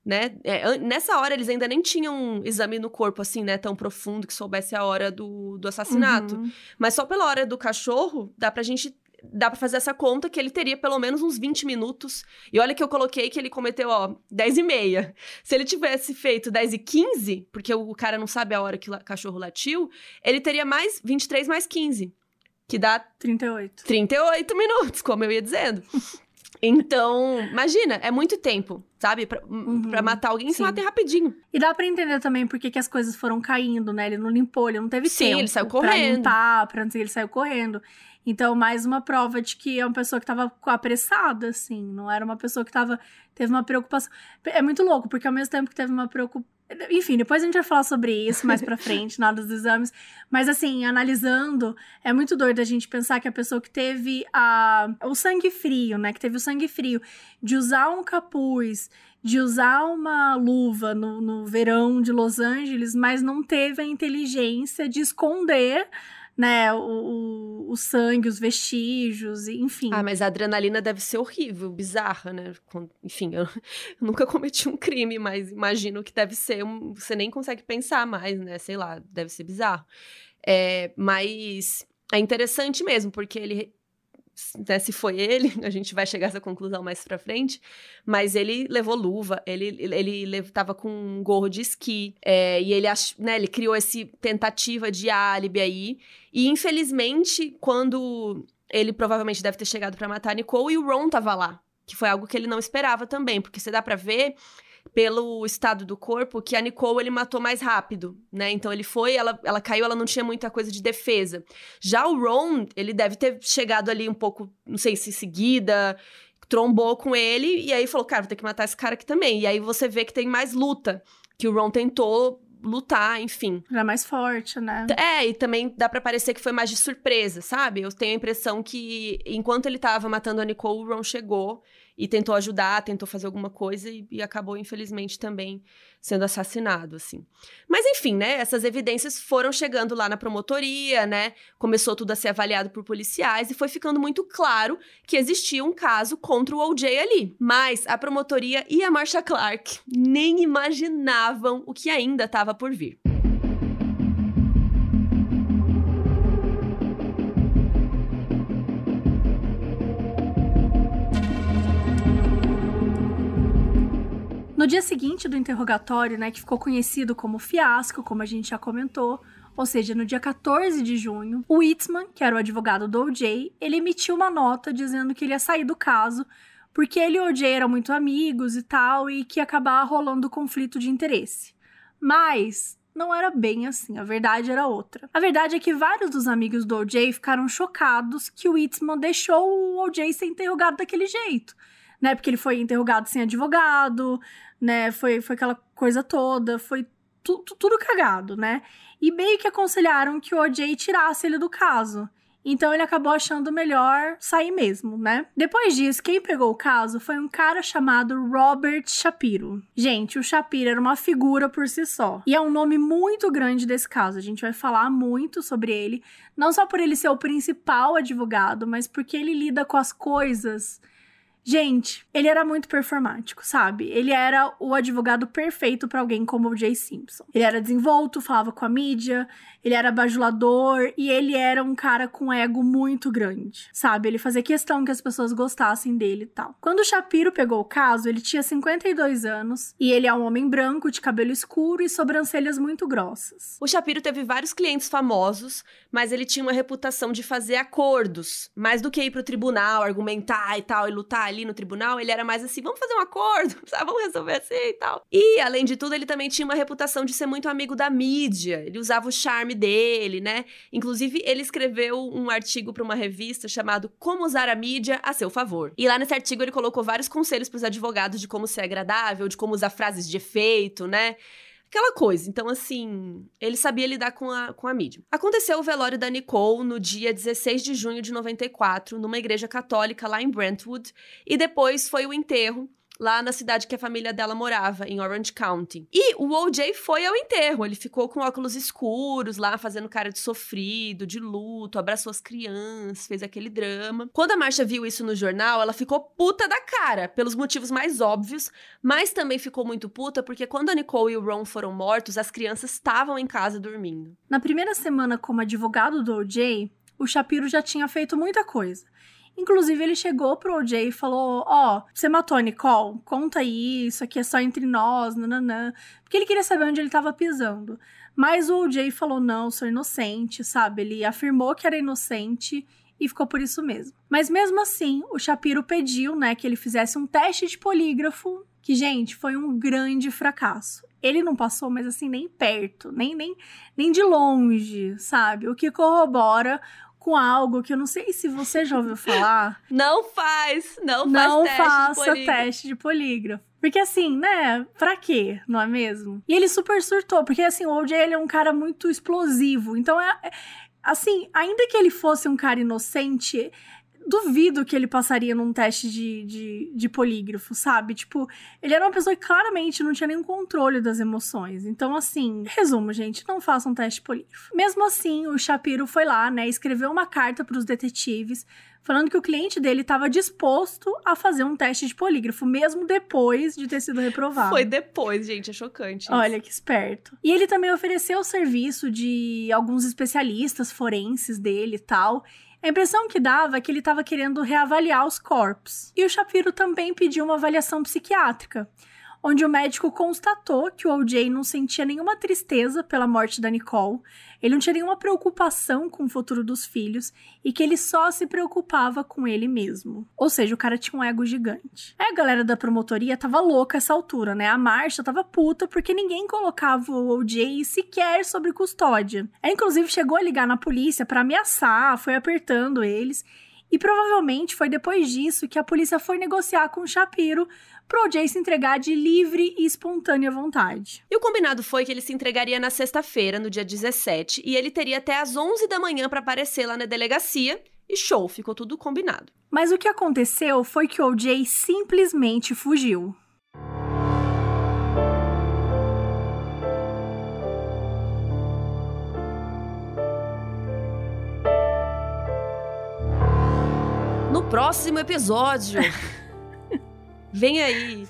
Né? É, nessa hora, eles ainda nem tinham um exame no corpo, assim, né, tão profundo que soubesse a hora do, do assassinato. Uhum. Mas só pela hora do cachorro, dá pra gente... Dá pra fazer essa conta que ele teria pelo menos uns vinte minutos. E olha que eu coloquei que ele cometeu, ó, dez e meia. Se ele tivesse feito dez e quinze, porque o cara não sabe a hora que o cachorro latiu, ele teria mais vinte e três mais quinze. Que dá... trinta e oito. trinta e oito minutos, como eu ia dizendo. Então, imagina, é muito tempo, sabe? Pra, uhum, pra matar alguém, se mata rapidinho. E dá pra entender também por que que as coisas foram caindo, né? Ele não limpou, ele não teve Sim, tempo. Sim, ele saiu correndo. Pra limpar, pra não sei, ele saiu correndo. Então, mais uma prova de que é uma pessoa que estava apressada, assim. Não era uma pessoa que tava, teve uma preocupação. É muito louco, porque ao mesmo tempo que teve uma preocupação... Enfim, depois a gente vai falar sobre isso mais pra frente, na hora dos exames. Mas, assim, analisando, é muito doido a gente pensar que a pessoa que teve a, o sangue frio, né? Que teve o sangue frio de usar um capuz, de usar uma luva no, no verão de Los Angeles, mas não teve a inteligência de esconder... né, o, o, o sangue, os vestígios, enfim. Ah, mas a adrenalina deve ser horrível, bizarra, né? Enfim, eu, eu nunca cometi um crime, mas imagino que deve ser, um, você nem consegue pensar mais, né? Sei lá, deve ser bizarro. É, mas é interessante mesmo, porque ele, né, se foi ele, a gente vai chegar a essa conclusão mais pra frente, mas ele levou luva, ele, ele, ele tava com um gorro de esqui, é, e ele, ach, né, ele criou essa tentativa de álibi aí, e infelizmente, quando ele provavelmente deve ter chegado pra matar a Nicole, e o Ron tava lá, que foi algo que ele não esperava também, porque você dá pra ver, pelo estado do corpo, que a Nicole ele matou mais rápido, né? Então ele foi, ela, ela caiu, ela não tinha muita coisa de defesa. Já o Ron, ele deve ter chegado ali um pouco, não sei se em seguida, trombou com ele, e aí falou, cara, vou ter que matar esse cara aqui também. E aí você vê que tem mais luta, que o Ron tentou lutar, enfim. Era mais forte, né? É, e também dá pra parecer que foi mais de surpresa, sabe? Eu tenho a impressão que enquanto ele tava matando a Nicole, o Ron chegou e tentou ajudar, tentou fazer alguma coisa e, e acabou, infelizmente, também sendo assassinado, assim. Mas, enfim, né? Essas evidências foram chegando lá na promotoria, né? Começou tudo a ser avaliado por policiais e foi ficando muito claro que existia um caso contra o O J ali. Mas a promotoria e a Marcia Clark nem imaginavam o que ainda estava por vir. No dia seguinte do interrogatório, né, que ficou conhecido como fiasco, como a gente já comentou, ou seja, no dia quatorze de junho, o Whitman, que era o advogado do O J, ele emitiu uma nota dizendo que ele ia sair do caso, porque ele e o O J eram muito amigos e tal, e que ia acabar rolando conflito de interesse. Mas não era bem assim, a verdade era outra. A verdade é que vários dos amigos do O J ficaram chocados que o Whitman deixou o O J ser interrogado daquele jeito, né, porque ele foi interrogado sem advogado, né, foi, foi aquela coisa toda, foi tu, tu, tudo cagado, né, e meio que aconselharam que o O J tirasse ele do caso, então ele acabou achando melhor sair mesmo, né. Depois disso, quem pegou o caso foi um cara chamado Robert Shapiro. Gente, o Shapiro era uma figura por si só, e é um nome muito grande desse caso, a gente vai falar muito sobre ele, não só por ele ser o principal advogado, mas porque ele lida com as coisas... Gente, ele era muito performático, sabe? Ele era o advogado perfeito pra alguém como o O J. Simpson. Ele era desenvolto, falava com a mídia, ele era bajulador e ele era um cara com ego muito grande, sabe? Ele fazia questão que as pessoas gostassem dele e tal. Quando o Shapiro pegou o caso, ele tinha cinquenta e dois anos e ele é um homem branco, de cabelo escuro e sobrancelhas muito grossas. O Shapiro teve vários clientes famosos, mas ele tinha uma reputação de fazer acordos, mais do que ir pro tribunal, argumentar e tal, e lutar ali no tribunal, ele era mais assim, vamos fazer um acordo, sabe? Vamos resolver assim e tal. E, além de tudo, ele também tinha uma reputação de ser muito amigo da mídia, ele usava o charme dele, né? Inclusive, ele escreveu um artigo para uma revista chamado Como Usar a Mídia a Seu Favor. E lá nesse artigo ele colocou vários conselhos para os advogados de como ser agradável, de como usar frases de efeito, né? Aquela coisa. Então, assim, ele sabia lidar com a, com a mídia. Aconteceu o velório da Nicole no dia dezesseis de junho de noventa e quatro, numa igreja católica lá em Brentwood, e depois foi o enterro lá na cidade que a família dela morava, em Orange County. E o O J foi ao enterro, ele ficou com óculos escuros lá, fazendo cara de sofrido, de luto, abraçou as crianças, fez aquele drama. Quando a Marcia viu isso no jornal, ela ficou puta da cara, pelos motivos mais óbvios, mas também ficou muito puta porque quando a Nicole e o Ron foram mortos, as crianças estavam em casa dormindo. Na primeira semana como advogado do O J, o Shapiro já tinha feito muita coisa. Inclusive, ele chegou pro O J e falou, ó, oh, você matou a Nicole? Conta aí, isso aqui é só entre nós, nananã. Porque ele queria saber onde ele tava pisando. Mas o O J falou, não, sou inocente, sabe? Ele afirmou que era inocente e ficou por isso mesmo. Mas mesmo assim, o Shapiro pediu, né, que ele fizesse um teste de polígrafo, que, gente, foi um grande fracasso. Ele não passou, mas assim, nem perto, nem, nem, nem de longe, sabe? O que corrobora com algo que eu não sei se você já ouviu falar. Não faz, não, não faz teste de polígrafo. Não faça teste de polígrafo. Porque assim, né, pra quê, não é mesmo? E ele super surtou, porque assim, o O J, ele é um cara muito explosivo. Então, é, é assim, ainda que ele fosse um cara inocente, duvido que ele passaria num teste de, de, de polígrafo, sabe? Tipo, ele era uma pessoa que claramente não tinha nenhum controle das emoções. Então, assim, resumo, gente, não façam um teste de polígrafo. Mesmo assim, o Shapiro foi lá, né, escreveu uma carta pros detetives, falando que o cliente dele estava disposto a fazer um teste de polígrafo, mesmo depois de ter sido reprovado. Foi depois, gente, é chocante isso. Olha, que esperto. E ele também ofereceu o serviço de alguns especialistas forenses dele e tal. A impressão que dava é que ele estava querendo reavaliar os corpos. E o Shapiro também pediu uma avaliação psiquiátrica, onde o médico constatou que o O J não sentia nenhuma tristeza pela morte da Nicole, ele não tinha nenhuma preocupação com o futuro dos filhos e que ele só se preocupava com ele mesmo. Ou seja, o cara tinha um ego gigante. Aí a galera da promotoria tava louca essa altura, né? A Marcia tava puta porque ninguém colocava o O J sequer sobre custódia. Ela, inclusive, chegou a ligar na polícia pra ameaçar, foi apertando eles. E provavelmente foi depois disso que a polícia foi negociar com o Shapiro pro O J se entregar de livre e espontânea vontade. E o combinado foi que ele se entregaria na sexta-feira, no dia dezessete, e ele teria até às onze da manhã para aparecer lá na delegacia. E show, ficou tudo combinado. Mas o que aconteceu foi que o O J simplesmente fugiu. Próximo episódio. Vem aí.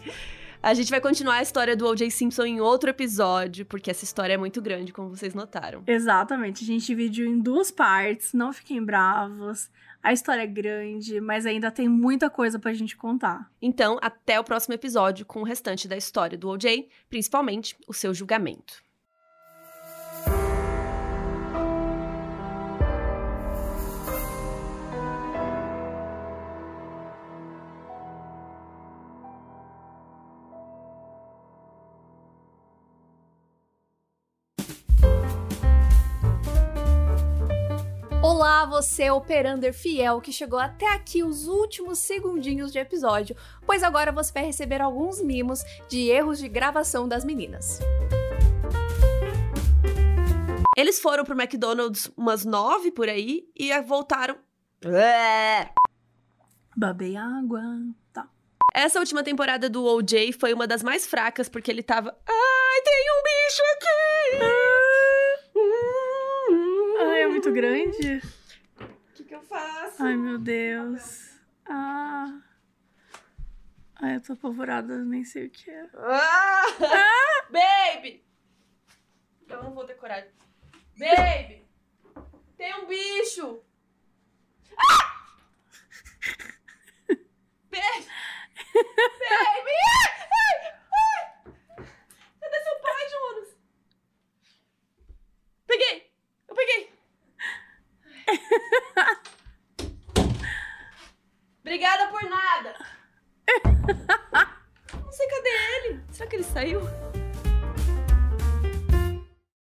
A gente vai continuar a história do O J. Simpson em outro episódio, porque essa história é muito grande, como vocês notaram. Exatamente. A gente dividiu em duas partes, não fiquem bravos. A história é grande, mas ainda tem muita coisa pra gente contar. Então, até o próximo episódio com o restante da história do O J, principalmente o seu julgamento. Olá, você, operander fiel, que chegou até aqui os últimos segundinhos de episódio, pois agora você vai receber alguns mimos de erros de gravação das meninas. Eles foram pro McDonald's umas nove por aí e voltaram... Babei água, tá. Essa última temporada do O J foi uma das mais fracas, porque ele tava... Ai, tem um bicho aqui! Ah. Ai, é muito grande. O que que eu faço? Ai, meu Deus. Ah. Ai, eu tô apavorada, nem sei o que é. Ah! Ah! Baby! Eu não vou decorar. Baby! Tem um bicho! Ah! Baby! Baby! Ai! Ai! Ai! Cadê seu pai, Jonas? Peguei! Eu peguei! Obrigada por nada! Não sei cadê ele. Será que ele saiu?